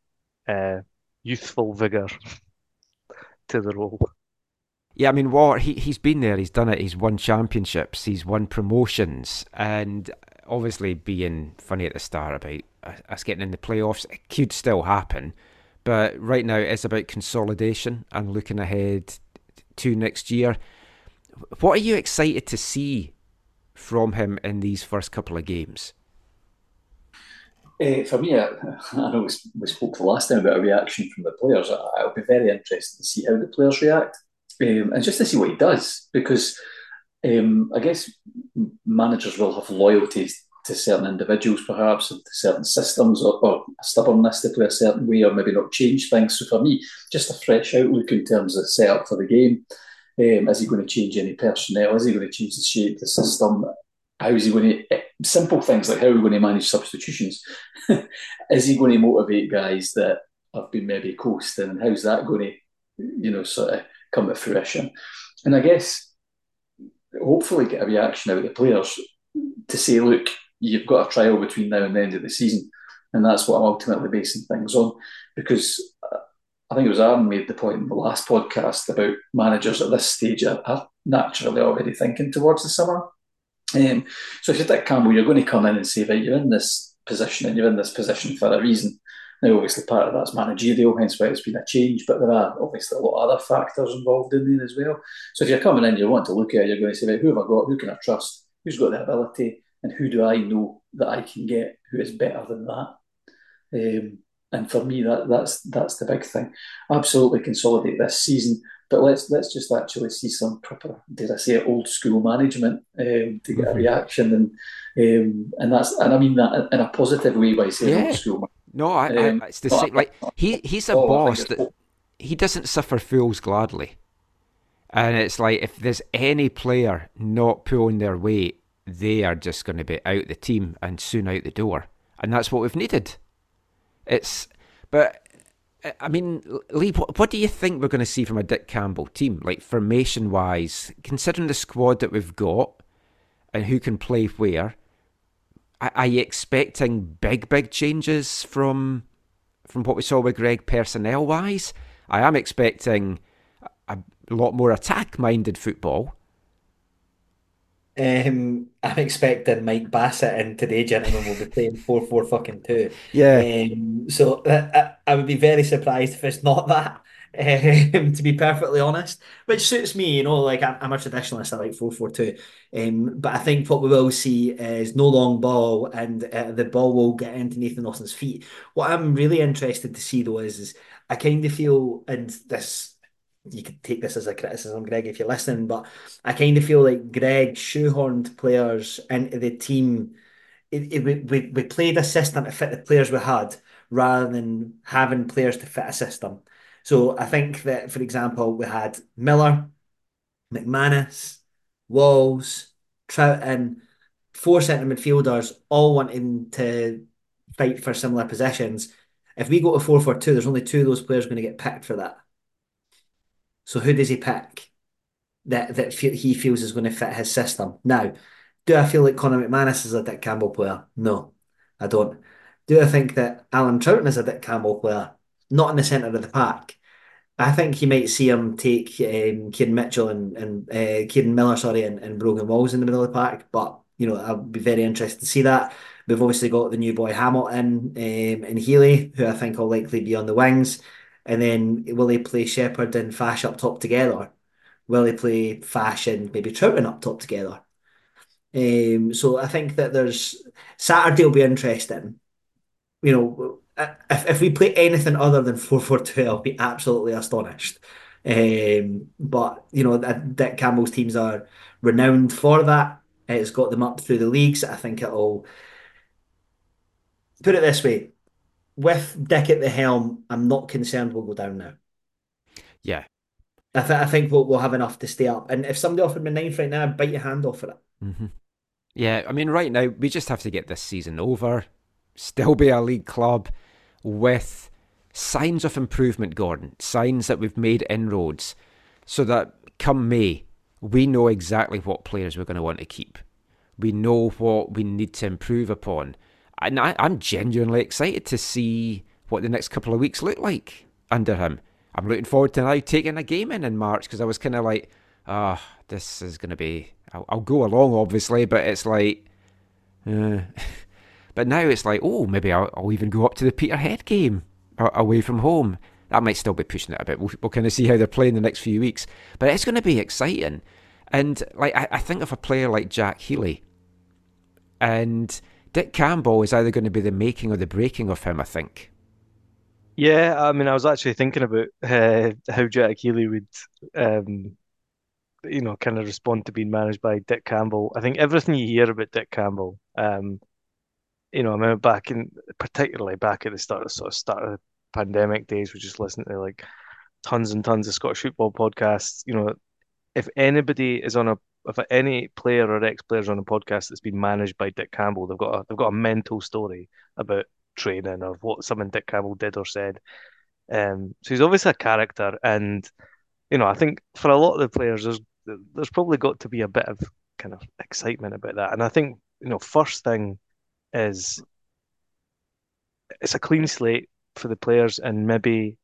a youthful vigour to the role. Yeah, I mean, War, he, he's been there, he's done it, he's won championships, he's won promotions, and obviously being funny at the start about us getting in the playoffs, it could still happen, but right now it's about consolidation and looking ahead to next year. What are you excited to see from him in these first couple of games? Uh, for me, I, I know we, we spoke the last time about a reaction from the players. I, I'll be very interested to see how the players react, um, and just to see what he does, because um, I guess managers will have loyalties to certain individuals perhaps, and to certain systems, or, or a stubbornness to play a certain way, or maybe not change things. So for me, just a fresh outlook in terms of setup for the game. Um, is he going to change any personnel? Is he going to change the shape, the system? How is he going to... Simple things like how are we going to manage substitutions? Is he going to motivate guys that have been maybe coasting? And how's that going to, you know, sort of come to fruition? And I guess hopefully get a reaction out of the players to say, look, you've got a trial between now and the end of the season. And that's what I'm ultimately basing things on. Because I think it was Aaron made the point in the last podcast about managers at this stage are, are naturally already thinking towards the summer. Um, so if you're Dick Campbell, you're going to come in and say, right, you're in this position and you're in this position for a reason. Now, obviously, part of that's managerial, hence why it's been a change, but there are obviously a lot of other factors involved in there as well. So if you're coming in, you want to look at it, you're going to say, right, who have I got, who can I trust, who's got the ability, and who do I know that I can get who is better than that? Um, and for me, that that's that's the big thing. Absolutely consolidate this season, but let's let's just actually see some proper, did I say it, old school management um, to get a reaction, and um, and that's and I mean that in a positive way by saying yeah. old school management. No, I, um, I, it's the same. Like he, he's a oh, boss that old. He doesn't suffer fools gladly, and it's like if there's any player not pulling their weight, they are just going to be out the team and soon out the door, and that's what we've needed. It's, but I mean, Lee, what, what do you think we're going to see from a Dick Campbell team, like formation wise, considering the squad that we've got and who can play where? Are, are you expecting big, big changes from from what we saw with Greig personnel wise? I am expecting a, a lot more attack minded football. Um, I'm expecting Mike Bassett in today, gentlemen. We'll be playing four four fucking two. Yeah. Um, so I, I would be very surprised if it's not that. Um, to be perfectly honest, which suits me, you know. Like I'm, I'm a traditionalist. I like four four two. Um, but I think what we will see is no long ball, and uh, the ball will get into Nathan Austin's feet. What I'm really interested to see though is, is I kind of feel, and this. You could take this as a criticism, Greig, if you're listening, but I kind of feel like Greig shoehorned players into the team. It, it, we, we played a system to fit the players we had rather than having players to fit a system. So I think that, for example, we had Miller, McManus, Walls, Troughton, four centre midfielders, all wanting to fight for similar positions. If we go to four four two, there's only two of those players going to get picked for that. So who does he pick that that he feels is going to fit his system? Now, do I feel like Connor McManus is a Dick Campbell player? No, I don't. Do I think that Alan Troughton is a Dick Campbell player? Not in the centre of the pack. I think you might see him take um, Ciaran Mitchell and, and uh, Ciaran Miller, sorry, and, and Brogan Walls in the middle of the pack. But, you know, I'll be very interested to see that. We've obviously got the new boy Hamilton um, and Healy, who I think will likely be on the wings. And then will they play Shepherd and Fash up top together? Will they play Fash and maybe Troughton up top together? Um, so I think that there's... Saturday will be interesting. You know, if, if we play anything other than four four two, I'll be absolutely astonished. Um, but, you know, Dick Campbell's teams are renowned for that. It's got them up through the leagues. I think it'll... Put it this way. With Dick at the helm, I'm not concerned we'll go down now. Yeah. I, th- I think we'll, we'll have enough to stay up. And if somebody offered me ninth right now, I'd bite your hand off for it. Mm-hmm. Yeah, I mean, right now, we just have to get this season over, still be a league club with signs of improvement, Gordon, signs that we've made inroads, so that come May, we know exactly what players we're going to want to keep. We know what we need to improve upon. And I, I'm genuinely excited to see what the next couple of weeks look like under him. I'm looking forward to now taking a game in in March, because I was kind of like, ah, oh, this is going to be... I'll, I'll go along, obviously, but it's like... Uh. But now it's like, oh, maybe I'll, I'll even go up to the Peterhead game away from home. That might still be pushing it a bit. We'll, we'll kind of see how they're playing the next few weeks. But it's going to be exciting. And like I, I think of a player like Jack Healy. And... Dick Campbell is either going to be the making or the breaking of him, I think. Yeah, I mean, I was actually thinking about uh, how Jack Healy would, um, you know, kind of respond to being managed by Dick Campbell. I think everything you hear about Dick Campbell, um, you know, I remember back in, particularly back at the start of sort of start of the pandemic days, we just listened to like tons and tons of Scottish football podcasts. You know, if anybody is on a If any player or ex-player's on a podcast that's been managed by Dick Campbell, they've got a, they've got a mental story about training or what someone Dick Campbell did or said. Um, so he's obviously a character, and you know, I think for a lot of the players, there's there's probably got to be a bit of kind of excitement about that. And I think, you know, first thing is it's a clean slate for the players, and maybe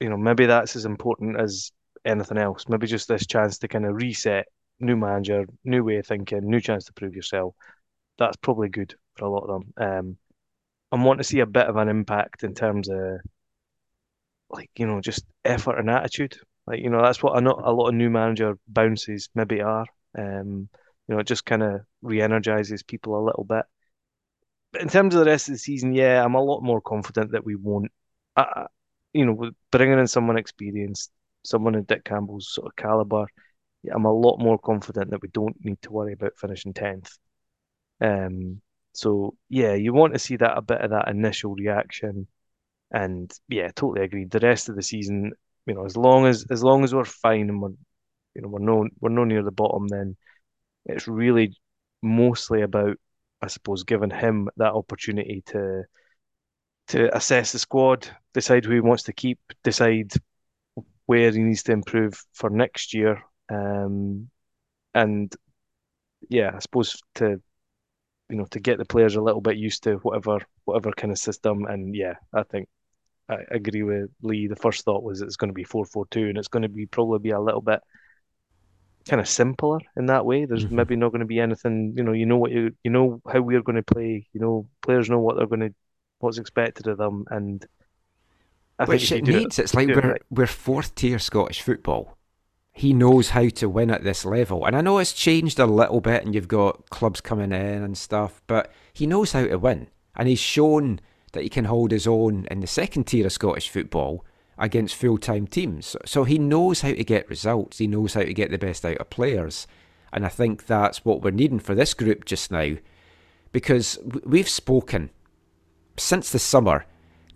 you know maybe that's as important as anything else. Maybe just this chance to kind of reset. New manager, new way of thinking, new chance to prove yourself. That's probably good for a lot of them. Um, I'm wanting to see a bit of an impact in terms of, like, you know, just effort and attitude. Like, you know, that's what I know a lot of new manager bounces maybe are. Um, you know, it just kind of re-energizes people a little bit. But in terms of the rest of the season, yeah, I'm a lot more confident that we won't. I, you know, bringing in someone experienced, someone in Dick Campbell's sort of caliber, I'm a lot more confident that we don't need to worry about finishing tenth. Um, so yeah, you want to see that a bit of that initial reaction, and yeah, totally agreed. The rest of the season, you know, as long as as long as we're fine and we're, you know, we're no we're no near the bottom, then it's really mostly about, I suppose, giving him that opportunity to to assess the squad, decide who he wants to keep, decide where he needs to improve for next year. Um, and yeah, I suppose to, you know, to get the players a little bit used to whatever whatever kind of system. And yeah, I think I agree with Lee. The first thought was it's going to be four four two, and it's going to be probably be a little bit kind of simpler in that way. There's mm-hmm. maybe not going to be anything, you know, you know what you you know how we're going to play, you know, players know what they're going to, what's expected of them, and I which think it needs. It, it's like we're it right. we're fourth tier Scottish football. He knows how to win at this level. And I know it's changed a little bit and you've got clubs coming in and stuff, but he knows how to win. And he's shown that he can hold his own in the second tier of Scottish football against full-time teams. So he knows how to get results. He knows how to get the best out of players. And I think that's what we're needing for this group just now, because we've spoken since the summer.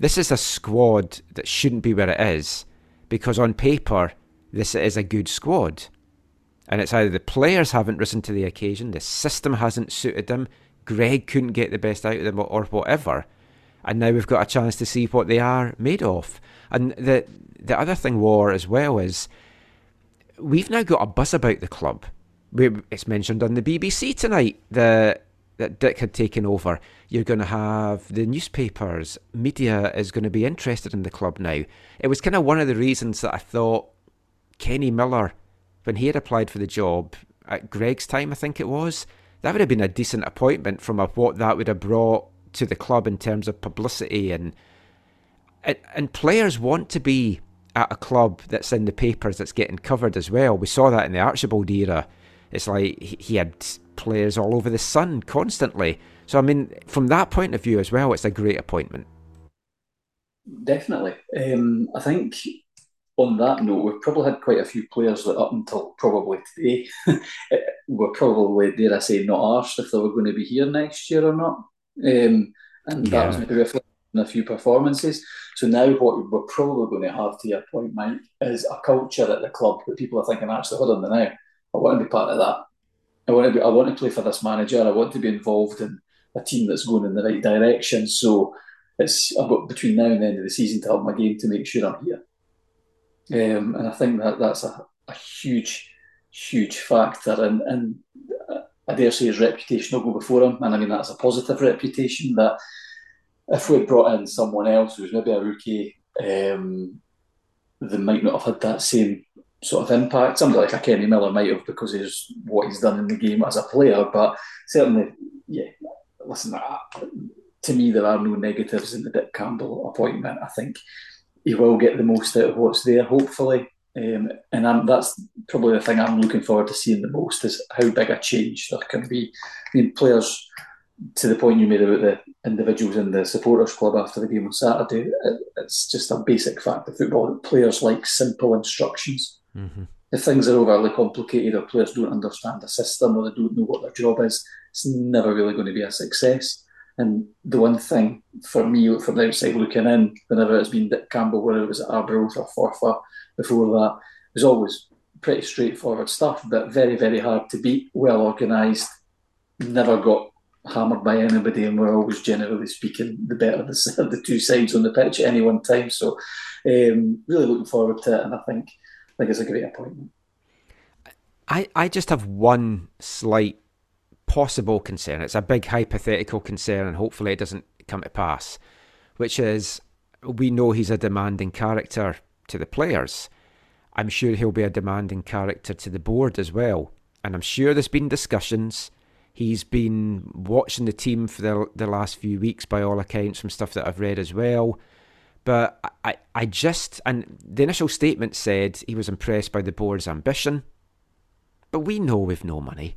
This is a squad that shouldn't be where it is, because on paper, this is a good squad, and it's either the players haven't risen to the occasion, the system hasn't suited them, Greig couldn't get the best out of them, or whatever, and now we've got a chance to see what they are made of. And the the other thing, War, as well, is we've now got a buzz about the club. We, it's mentioned on the B B C tonight the, that Dick had taken over. You're going to have the newspapers, media is going to be interested in the club now. It was kind of one of the reasons that I thought Kenny Miller, when he had applied for the job at Greig's time, I think it was, that would have been a decent appointment from what that would have brought to the club in terms of publicity. And, and and players want to be at a club that's in the papers, that's getting covered as well. We saw that in the Archibald era. It's like he had players all over the Sun constantly. So, I mean, from that point of view as well, it's a great appointment. Definitely. Um, I think... On that note, we've probably had quite a few players that up until probably today were probably, dare I say, not arsed if they were going to be here next year or not. Um, and yeah. that was maybe reflected in a few performances. So now what we're probably going to have, to your point, Mike, is a culture at the club that people are thinking, actually, hold on the now. I want to be part of that. I want to be, I want to play for this manager. I want to be involved in a team that's going in the right direction. So it's I've got between now and the end of the season to help my game to make sure I'm here. Um, and I think that that's a, a huge, huge factor. And, and I dare say his reputation will go before him. And I mean, that's a positive reputation, that if we brought in someone else who's maybe a rookie, um, they might not have had that same sort of impact. Somebody like a Kenny Miller might have, because of what he's done in the game as a player. But certainly, yeah, listen, to me, there are no negatives in the Dick Campbell appointment, I think. He will get the most out of what's there, hopefully. Um, and I'm, that's probably the thing I'm looking forward to seeing the most, is how big a change there can be. I mean, players, to the point you made about the individuals in the supporters club after the game on Saturday, it, it's just a basic fact of football that players like simple instructions. Mm-hmm. If things are overly complicated, or players don't understand the system, or they don't know what their job is, it's never really going to be a success. And the one thing for me, from the outside looking in, whenever it's been Dick Campbell, whether it was at Arbroath or Forfar before that, it was always pretty straightforward stuff, but very, very hard to beat, well organised, never got hammered by anybody, and we're always, generally speaking, the better the, the two sides on the pitch at any one time. So um, really looking forward to it, and I think I think it's a great appointment. I, I just have one slight possible concern. It's a big hypothetical concern, and hopefully it doesn't come to pass, which is, we know he's a demanding character to the players. I'm sure he'll be a demanding character to the board as well, and I'm sure there's been discussions. He's been watching the team for the, the last few weeks, by all accounts, from stuff that I've read as well. But I, I just, and the initial statement said he was impressed by the board's ambition. But we know we've no money.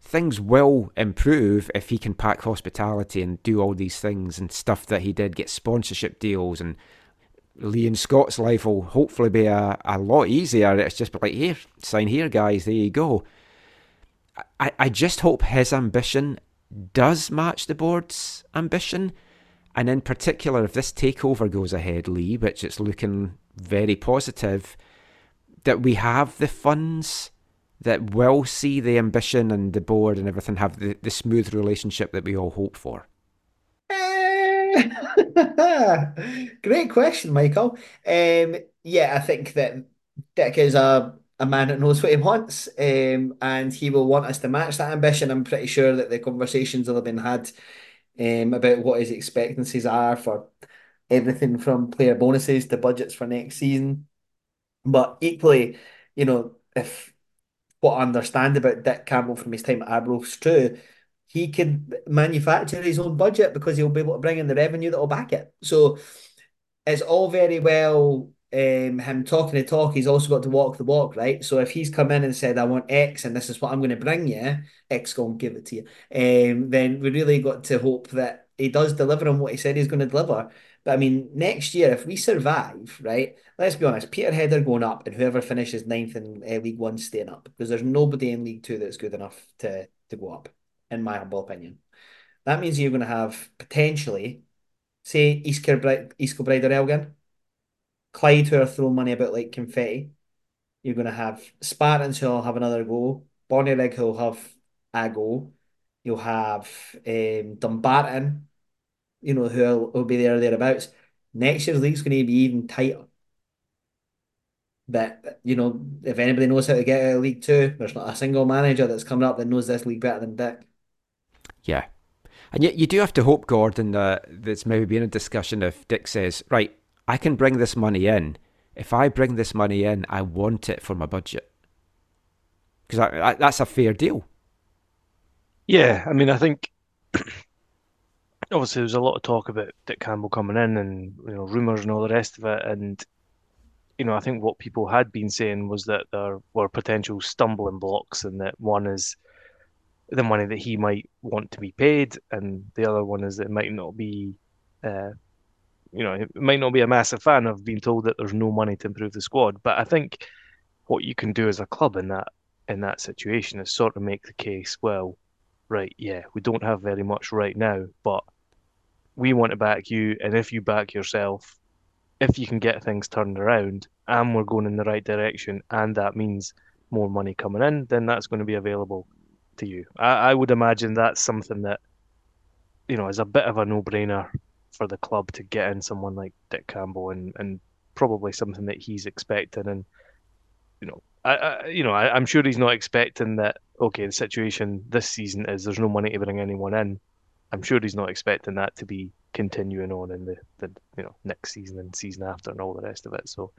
Things will improve if he can pack hospitality and do all these things and stuff that he did, get sponsorship deals, and Lee and Scott's life will hopefully be a, a lot easier. It's just like, here, sign here, guys, there you go. I, I just hope his ambition does match the board's ambition. And in particular, if this takeover goes ahead, Lee, which it's looking very positive, that we have the funds that will see the ambition and the board and everything have the, the smooth relationship that we all hope for. Great question, Michael. Um, yeah, I think that Dick is a... a man that knows what he wants, um, and he will want us to match that ambition. I'm pretty sure that the conversations that have been had um, about what his expectancies are for everything from player bonuses to budgets for next season. But equally, you know, if what I understand about Dick Campbell from his time at Arbroath is true, he can manufacture his own budget because he'll be able to bring in the revenue that will back it. So it's all very well... Um, him talking the talk, he's also got to walk the walk, right? So if he's come in and said, I want X and this is what I'm going to bring you, X gonna give it to you, um, then we really got to hope that he does deliver on what he said he's going to deliver. But I mean, next year, if we survive, right, let's be honest, Peterhead are going up and whoever finishes ninth in uh, League One staying up, because there's nobody in League Two that's good enough to, to go up, in my humble opinion. That means you're going to have potentially, say, East Kilbride or Elgin, Clyde, who are throwing money about like confetti. You're going to have Spartans, who will have another go. Bonnyrigg, who will have a go. You'll have um, Dunbar, you know, who will be there thereabouts. Next year's league's going to be even tighter. But, you know, if anybody knows how to get out of League Two, there's not a single manager that's coming up that knows this league better than Dick. Yeah. And yet you do have to hope, Gordon, that there's maybe been a discussion if Dick says, right, I can bring this money in. If I bring this money in, I want it for my budget. Because that's a fair deal. Yeah, I mean, I think obviously there's a lot of talk about Dick Campbell coming in and, you know, rumours and all the rest of it. And, you know, I think what people had been saying was that there were potential stumbling blocks, and that one is the money that he might want to be paid, and the other one is that it might not be... Uh, You know, it might not be a massive fan of being told that there's no money to improve the squad, but I think what you can do as a club in that in that situation is sort of make the case, well, right, yeah, we don't have very much right now, but we want to back you, and if you back yourself, if you can get things turned around, and we're going in the right direction, and that means more money coming in, then that's going to be available to you. I, I would imagine that's something that, you know, is a bit of a no-brainer for the club to get in someone like Dick Campbell, and, and probably something that he's expecting. And, you know, I, I you know, I, I'm sure he's not expecting that, okay, the situation this season is there's no money to bring anyone in. I'm sure he's not expecting that to be continuing on in the, the you know, next season and season after and all the rest of it. So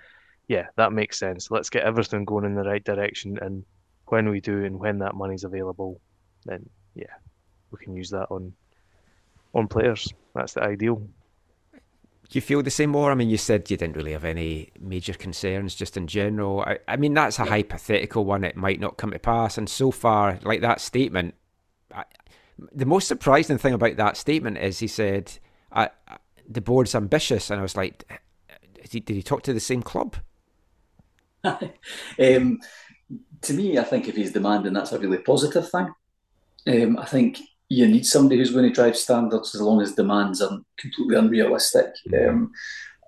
yeah, that makes sense. Let's get everything going in the right direction, and when we do and when that money's available, then yeah, we can use that on on players. That's the ideal. Do you feel the same, or? I mean, you said you didn't really have any major concerns just in general. I, I mean, that's a hypothetical one. It might not come to pass. And so far, like that statement, I, the most surprising thing about that statement is he said, I, I, the board's ambitious. And I was like, did he, did he talk to the same club? um, to me, I think if he's demanding, that's a really positive thing. Um, I think... You need somebody who's going to drive standards as long as demands aren't completely unrealistic. Um,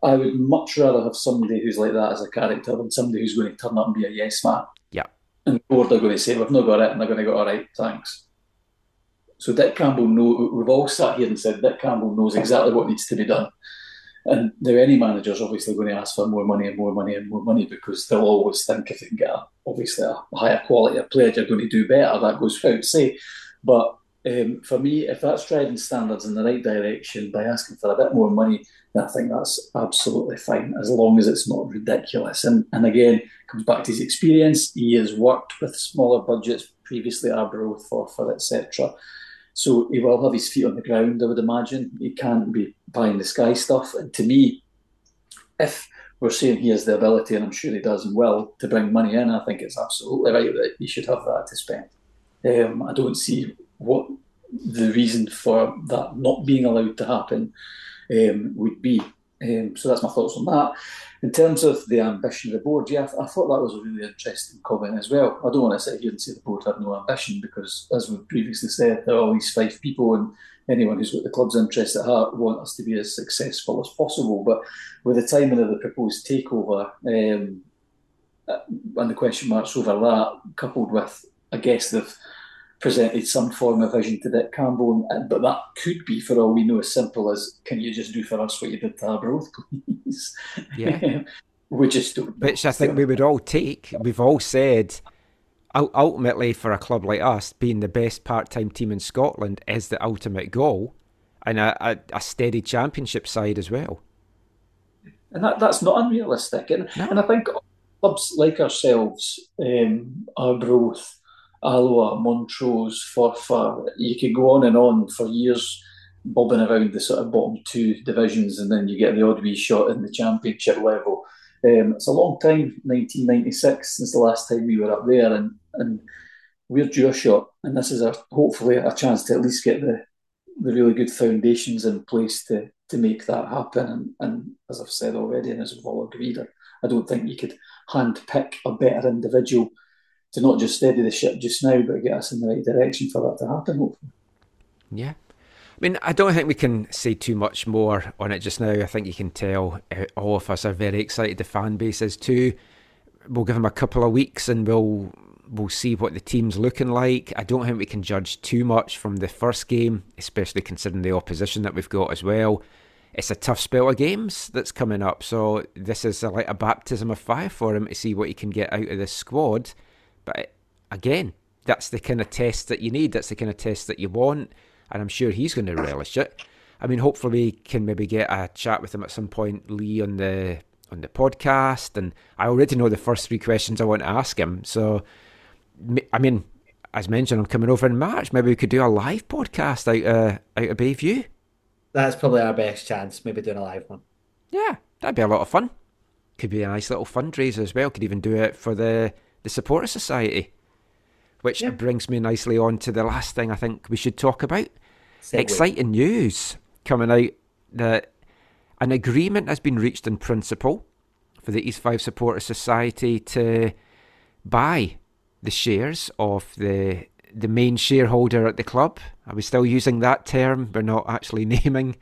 I would much rather have somebody who's like that as a character than somebody who's going to turn up and be a yes man. Yeah. And the board are going to say, we've not got it, and they're going to go, all right, thanks. So Dick Campbell knows, we've all sat here and said, Dick Campbell knows exactly what needs to be done. And now any manager's obviously going to ask for more money and more money and more money, because they'll always think if they can get, a, obviously, a higher quality of player, you're going to do better. That goes without say. But... Um, for me, if that's driving standards in the right direction by asking for a bit more money, then I think that's absolutely fine, as long as it's not ridiculous. And, and again, it comes back to his experience. He has worked with smaller budgets previously Arbroath, Forfar, et cetera. So he will have his feet on the ground, I would imagine. He can't be pie in the sky stuff. And to me, if we're saying he has the ability, and I'm sure he does and will, to bring money in, I think it's absolutely right that he should have that to spend. Um, I don't see what the reason for that not being allowed to happen um, would be. Um, so that's my thoughts on that. In terms of the ambition of the board, yeah, I, th- I thought that was a really interesting comment as well. I don't want to sit here and say the board had no ambition because, as we've previously said, there are all these five people and anyone who's got the club's interest at heart want us to be as successful as possible. But with the timing of the proposed takeover um, and the question marks over that, coupled with, I guess, they've presented some form of vision to Dick Campbell, but that could be, for all we know, as simple as, can you just do for us what you did to Arbroath, please? Yeah. We just don't. Which I think we would all take. We've all said, ultimately, for a club like us, being the best part-time team in Scotland is the ultimate goal, and a, a, a steady championship side as well. And that, that's not unrealistic. And, no. and I think clubs like ourselves, um, Arbroath, Alloa, Montrose, Forfar, you could go on and on for years bobbing around the sort of bottom two divisions, and then you get the odd wee shot in the championship level. Um, it's a long time, nineteen ninety-six, since the last time we were up there, and, and we're due a shot. And this is a, hopefully a chance to at least get the, the really good foundations in place to, to make that happen. And, and as I've said already, and as we've all agreed, I, I don't think you could hand-pick a better individual to not just steady the ship just now, but get us in the right direction for that to happen, hopefully. Yeah. I mean, I don't think we can say too much more on it just now. I think you can tell uh, all of us are very excited. The fan base is too. We'll give them a couple of weeks and we'll we'll see what the team's looking like. I don't think we can judge too much from the first game, especially considering the opposition that we've got as well. It's a tough spell of games that's coming up, so this is a, like a baptism of fire for him to see what he can get out of this squad. But again, that's the kind of test that you need. That's the kind of test that you want. And I'm sure he's going to relish it. I mean, hopefully we can maybe get a chat with him at some point, Lee, on the on the podcast. And I already know the first three questions I want to ask him. So, I mean, as mentioned, I'm coming over in March. Maybe we could do a live podcast out of, out of Bayview. That's probably our best chance, maybe doing a live one. Yeah, that'd be a lot of fun. Could be a nice little fundraiser as well. Could even do it for the, the Supporter Society. Which yeah. brings me nicely on to the last thing I think we should talk about. Same Exciting way. News coming out that an agreement has been reached in principle for the East Fife Supporter Society to buy the shares of the the main shareholder at the club. Are we still using that term? We're not actually naming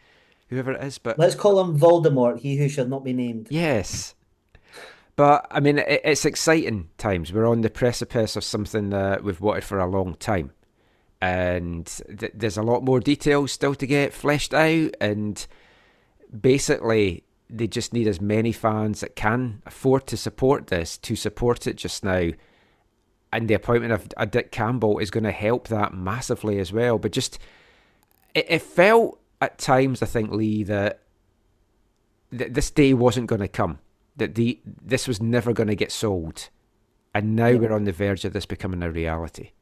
whoever it is, but let's call him Voldemort, he who shall not be named. Yes. But, I mean, it's exciting times. We're on the precipice of something that we've wanted for a long time. And th- there's a lot more details still to get fleshed out. And basically, they just need as many fans that can afford to support this to support it just now. And the appointment of uh, Dick Campbell is going to help that massively as well. But just, it, it felt at times, I think, Lee, that th- this day wasn't going to come. That the this was never going to get sold, and now yeah. we're on the verge of this becoming a reality.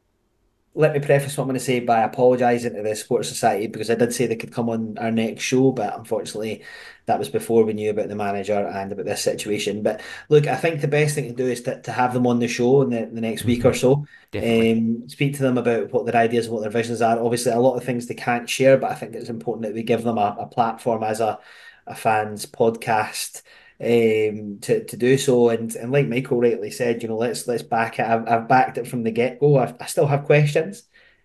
Let me preface what I'm going to say by apologising to the Sports Society, because I did say they could come on our next show, but unfortunately that was before we knew about the manager and about this situation. But look, I think the best thing to do is to, to have them on the show in the, the next mm-hmm. week or so. Um, speak to them about what their ideas and what their visions are. Obviously a lot of things they can't share, but I think it's important that we give them a, a platform as a, a fans podcast Um, to, to do so, and and like Michael rightly said, you know, let's let's back it. I've, I've backed it from the get go. I, I still have questions.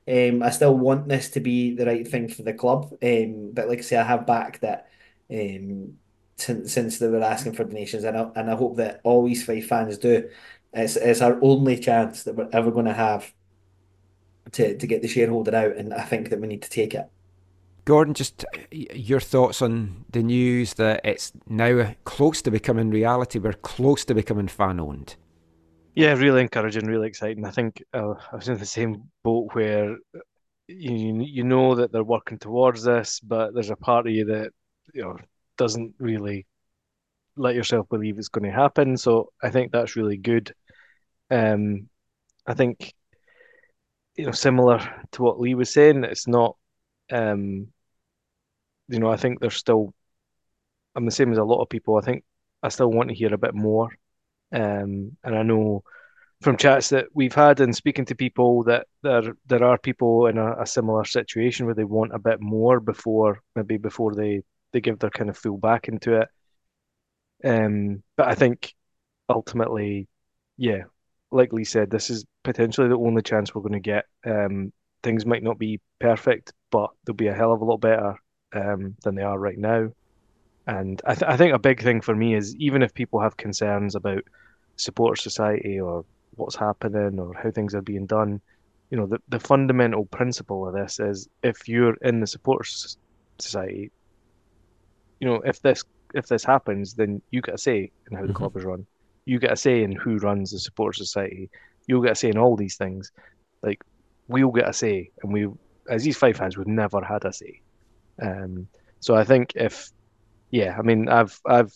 Um, I still want this to be the right thing for the club. Um, but like I say, I have backed it um, since since they were asking for donations, and I, and I hope that all East Fife fans do. It's it's our only chance that we're ever going to have to to get the shareholder out, and I think that we need to take it. Gordon, just your thoughts on the news that it's now close to becoming reality. We're close to becoming fan-owned. Yeah, really encouraging, really exciting. I think uh, I was in the same boat where you you know that they're working towards this, but there's a part of you that, you know, doesn't really let yourself believe it's going to happen. So I think that's really good. Um, I think you know, similar to what Lee was saying, it's not, um, you know, I think there's still, I'm the same as a lot of people, I think I still want to hear a bit more. Um, and I know from chats that we've had and speaking to people that there there are people in a, a similar situation where they want a bit more before, maybe before they, they give their kind of full back into it. Um, but I think ultimately, yeah, like Lee said, this is potentially the only chance we're going to get. Um, things might not be perfect, but they'll be a hell of a lot better um, than they are right now. And I, th- I think a big thing for me is, even if people have concerns about supporter society or what's happening or how things are being done, you know, the, the fundamental principle of this is, if you're in the supporter society, you know, if this if this happens, then you get a say in how mm-hmm. the club is run. You get a say in who runs the supporter society. You'll get a say in all these things. Like, we'll get a say, and we, as East Fife fans, we've never had a say. Um, so I think if, yeah, I mean, I've I've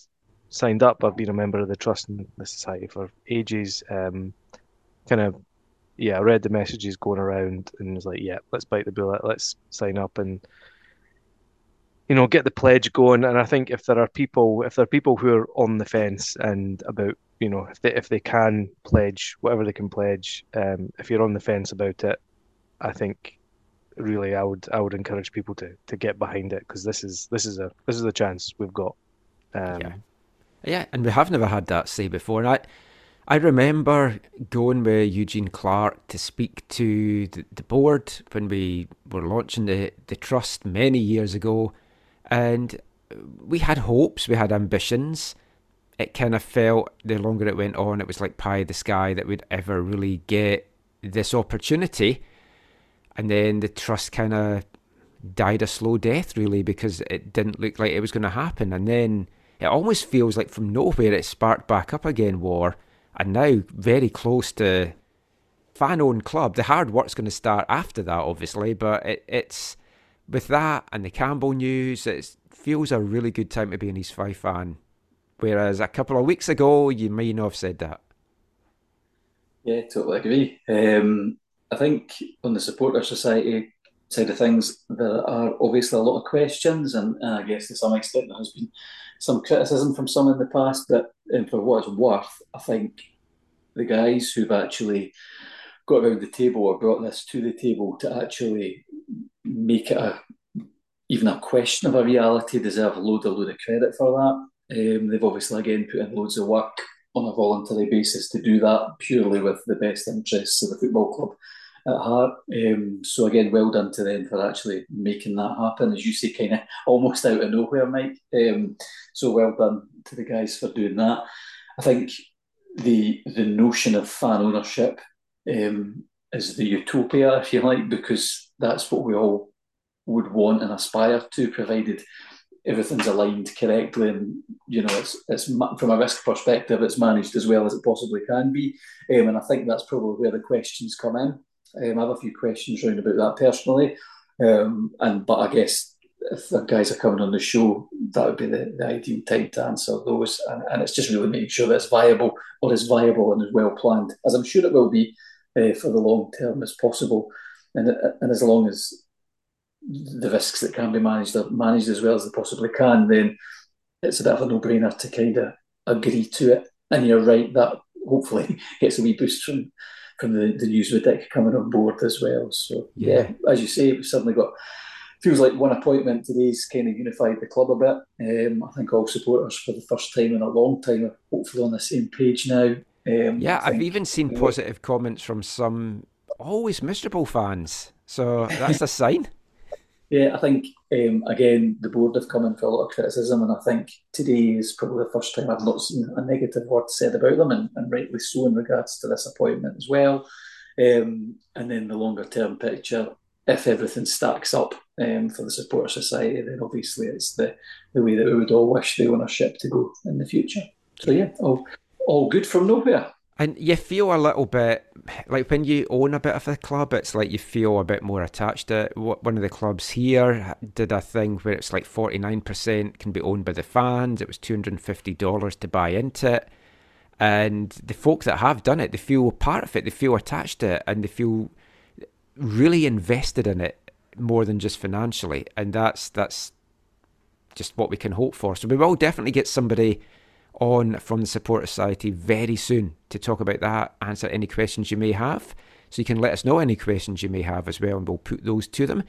signed up. I've been a member of the Trust and the Society for ages. Um, kind of, yeah, I read the messages going around and was like, yeah, let's bite the bullet. Let's sign up and, you know, get the pledge going. And I think if there are people, if there are people who are on the fence and about, you know, if they, if they can pledge, whatever they can pledge, um, if you're on the fence about it, I think really I would I would encourage people to to get behind it, because this is this is a this is the chance we've got. Um, yeah, yeah, and we have never had that say before. And I I remember going with Eugene Clark to speak to the, the board when we were launching the the trust many years ago, and we had hopes, we had ambitions. It kind of felt, the longer it went on, it was like pie in the sky that we'd ever really get this opportunity. And then the trust kind of died a slow death, really, because it didn't look like it was going to happen. And then it almost feels like from nowhere it sparked back up again, war, and now very close to fan-owned club. The hard work's going to start after that, obviously, but it, it's with that and the Campbell news, it feels a really good time to be an East Fife fan. Whereas a couple of weeks ago, you may not have said that. Yeah, totally agree. Um, I think on the supporter society side of things, there are obviously a lot of questions, and, and I guess to some extent there has been some criticism from some in the past, but um, for what it's worth, I think the guys who've actually got around the table or brought this to the table to actually make it a, even a question of a reality deserve a load, a load of credit for that. Um, they've obviously, again, put in loads of work on a voluntary basis to do that, purely with the best interests of the football club at heart. Um, so, again, well done to them for actually making that happen, as you say, kind of almost out of nowhere, Mike. Um, so well done to the guys for doing that. I think the the notion of fan ownership um, is the utopia, if you like, because that's what we all would want and aspire to, provided everything's aligned correctly, and you know it's it's from a risk perspective, it's managed as well as it possibly can be. Um, and I think that's probably where the questions come in. Um, I have a few questions round about that personally, um, and but I guess if the guys are coming on the show, that would be the, the ideal time to answer those. And, and it's just really making sure that it's viable, or is viable and is well planned, as I'm sure it will be uh, for the long term as possible, and and as long as the risks that can be managed are managed as well as they possibly can, then it's a bit of a no-brainer to kind of agree to it. And you're right, that hopefully gets a wee boost from, from the, the news with Dick coming on board as well. So, yeah, yeah as you say, we've suddenly got, feels like one appointment today's kind of unified the club a bit. Um, I think all supporters for the first time in a long time are hopefully on the same page now. Um, yeah, I've even seen positive comments from some always miserable fans. So that's a sign. Yeah, I think, um, again, the board have come in for a lot of criticism, and I think today is probably the first time I've not seen a negative word said about them, and, and rightly so in regards to this appointment as well. Um, and then the longer-term picture, if everything stacks up um, for the supporter society, then obviously it's the, the way that we would all wish the ownership to go in the future. So, yeah, all, all good from nowhere. And you feel a little bit, like when you own a bit of a club, it's like you feel a bit more attached to it. One of the clubs here did a thing where it's like forty-nine percent can be owned by the fans. It was two hundred fifty dollars to buy into it. And the folk that have done it, they feel part of it, they feel attached to it, and they feel really invested in it more than just financially, and that's that's just what we can hope for. So we will definitely get somebody on from the Supporter Society very soon to talk about that, answer any questions you may have. So you can let us know any questions you may have as well, and we'll put those to them.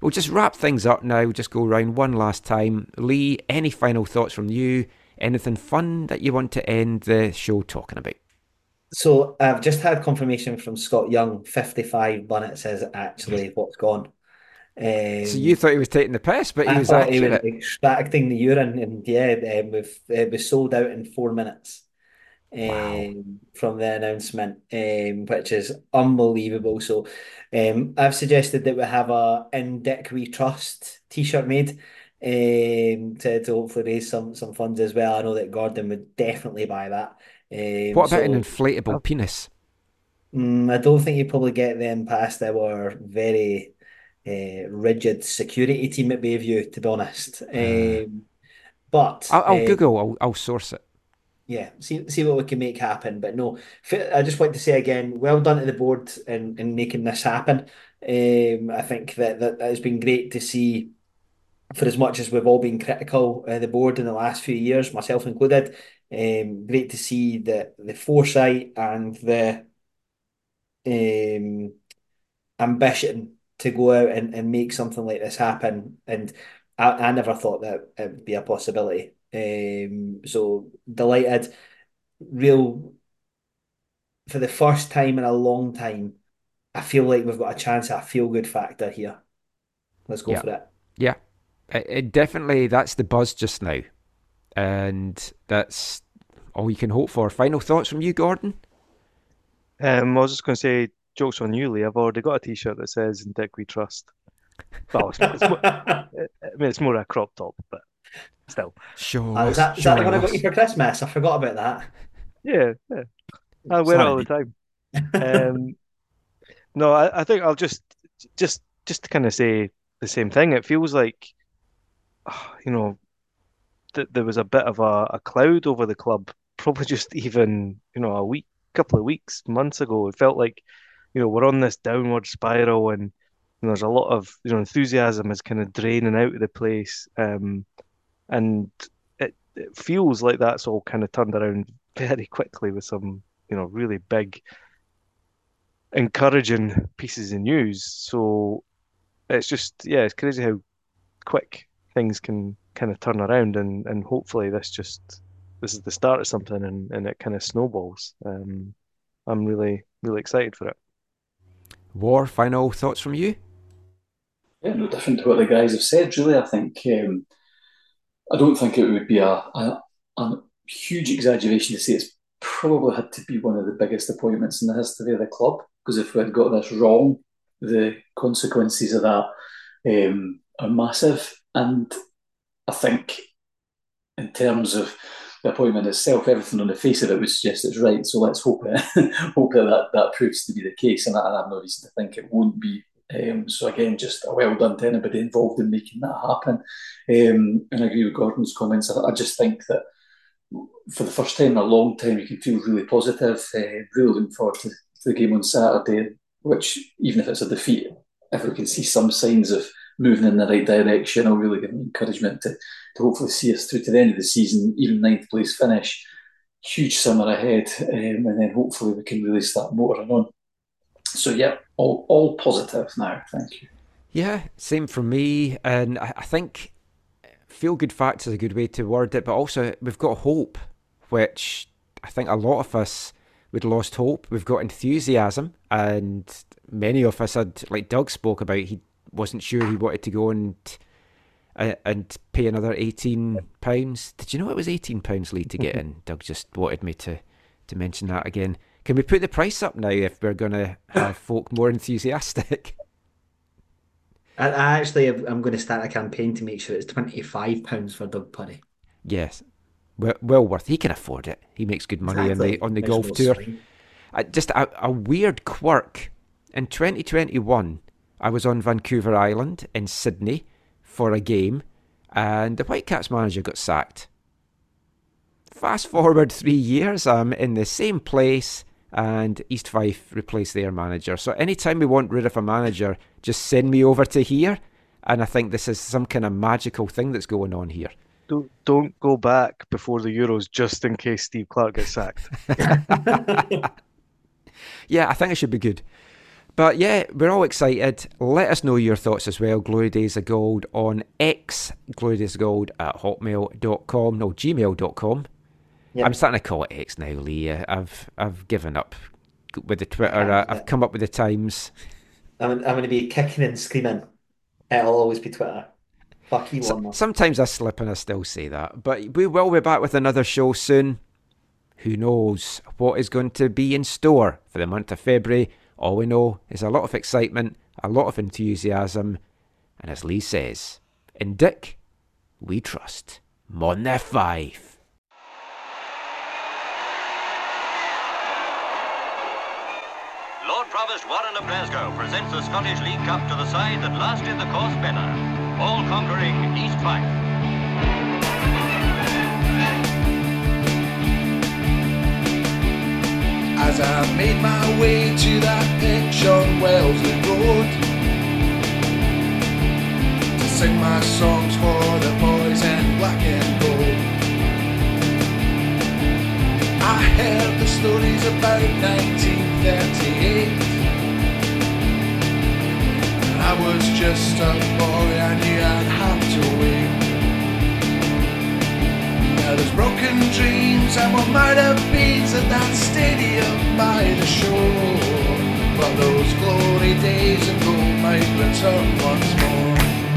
We'll just wrap things up now, we'll just go round one last time. Lee, any final thoughts from you? Anything fun that you want to end the show talking about? So I've just had confirmation from Scott Young, fifty-five Bunnett says actually what's gone. Um, so you thought he was taking the piss, but he I was actually... he was extracting the urine, and yeah, um, we've, uh, we sold out in four minutes um, wow. from the announcement, um, which is unbelievable. So um, I've suggested that we have a In Dick We Trust t-shirt made um, to, to hopefully raise some, some funds as well. I know that Gordon would definitely buy that. Um, what about so, an inflatable uh, penis? Um, I don't think you probably get them past our very... Uh, rigid security team at Bayview, to be honest. Um, but I'll, I'll uh, Google. I'll, I'll source it. Yeah, see see what we can make happen. But no, I just want to say again, well done to the board in, in making this happen. Um, I think that, that that has been great to see. For as much as we've all been critical of the board in the last few years, myself included, um, great to see the the foresight and the um, ambition to go out and, and make something like this happen. And I, I never thought that it would be a possibility. Um, so delighted. Real, for the first time in a long time, I feel like we've got a chance at a feel-good factor here. Let's go yeah. for it. Yeah, it, it definitely, that's the buzz just now. And that's all you can hope for. Final thoughts from you, Gordon? Um, I was just going to say, jokes on you, Lee. I've already got a T-shirt that says "In Dick We Trust." Well, it's, it's more, I mean, it's more a crop top, but still. Sure. Uh, is that, is that the one I got you for Christmas? I forgot about that. Yeah, yeah. I wear Sorry. it all the time. Um, no, I, I think I'll just, just, just to kind of say the same thing. It feels like, you know, th- there was a bit of a, a cloud over the club. Probably just even, you know, a week, couple of weeks, months ago. It felt like, you know, we're on this downward spiral, and, and there's a lot of, you know, enthusiasm is kind of draining out of the place, um, and it, it feels like that's all kind of turned around very quickly with some, you know, really big, encouraging pieces of news. So it's just, yeah, it's crazy how quick things can kind of turn around, and, and hopefully this just this is the start of something, and, and it kind of snowballs. Um, I'm really really excited for it. War, final thoughts from you? Yeah, no different to what the guys have said, really. I think um, I don't think it would be a, a, a huge exaggeration to say it's probably had to be one of the biggest appointments in the history of the club, because if we had got this wrong, the consequences of that um, are massive. And I think in terms of the appointment itself, everything on the face of it would suggest it's right. So let's hope it, hope that, that that proves to be the case, and I, I have no reason to think it won't be. Um, so again, just a well done to anybody involved in making that happen. Um, and I agree with Gordon's comments. I, I just think that for the first time in a long time, you can feel really positive. Uh, really looking forward to, to the game on Saturday, which, even if it's a defeat, if we can see some signs of moving in the right direction, I'll really give me encouragement to, to hopefully see us through to the end of the season, even ninth place finish. Huge summer ahead, um, and then hopefully we can really start motoring on. So yeah, all, all positive now, thank you. Yeah, same for me, and I, I think feel good facts is a good way to word it, but also we've got hope, which I think a lot of us, we'd lost hope. We've got enthusiasm, and many of us had, like Doug spoke about, he wasn't sure he wanted to go and uh, and pay another eighteen pounds. Did you know it was eighteen pounds, Lee, to get in? Doug just wanted me to, to mention that again. Can we put the price up now if we're going to have folk more enthusiastic? I, I actually, I'm going to start a campaign to make sure it's twenty-five pounds for Doug Purdy. Yes, well, well worth. He can afford it. He makes good money exactly. on the on the There's golf tour. I, just a, a weird quirk. In twenty twenty-one... I was on Vancouver Island in Sydney for a game, and the Whitecaps manager got sacked. Fast forward three years, I'm in the same place, and East Fife replaced their manager. So anytime we want rid of a manager, just send me over to here. And I think this is some kind of magical thing that's going on here. Don't, don't go back before the Euros just in case Steve Clark gets sacked. Yeah, I think it should be good. But yeah, we're all excited. Let us know your thoughts as well. Glory Days of Gold on X, Glory Days of Gold at hotmail dot com, no, gmail dot com. Yep. I'm starting to call it X now, Lee. I've I've given up with the Twitter. Yeah, I've yeah. come up with the times. I'm I'm going to be kicking and screaming. It'll always be Twitter. Fuck you, so, one. Sometimes I slip and I still say that. But we will be back with another show soon. Who knows what is going to be in store for the month of February. All we know is a lot of excitement, a lot of enthusiasm. And as Lee says, in Dick, we trust. Mon the Fife. Provost Warren of Glasgow presents the Scottish League Cup to the side that lasted the course better. All-conquering East Fife. As I made my way to that pitch on Wellesley Road to sing my songs for the boys in black and gold, I heard the stories about nineteen thirty-eight, and I was just a boy, I knew I'd have to wait. Now there's broken dreams and what might have been at that stadium by the shore, but those glory days of gold might return once more.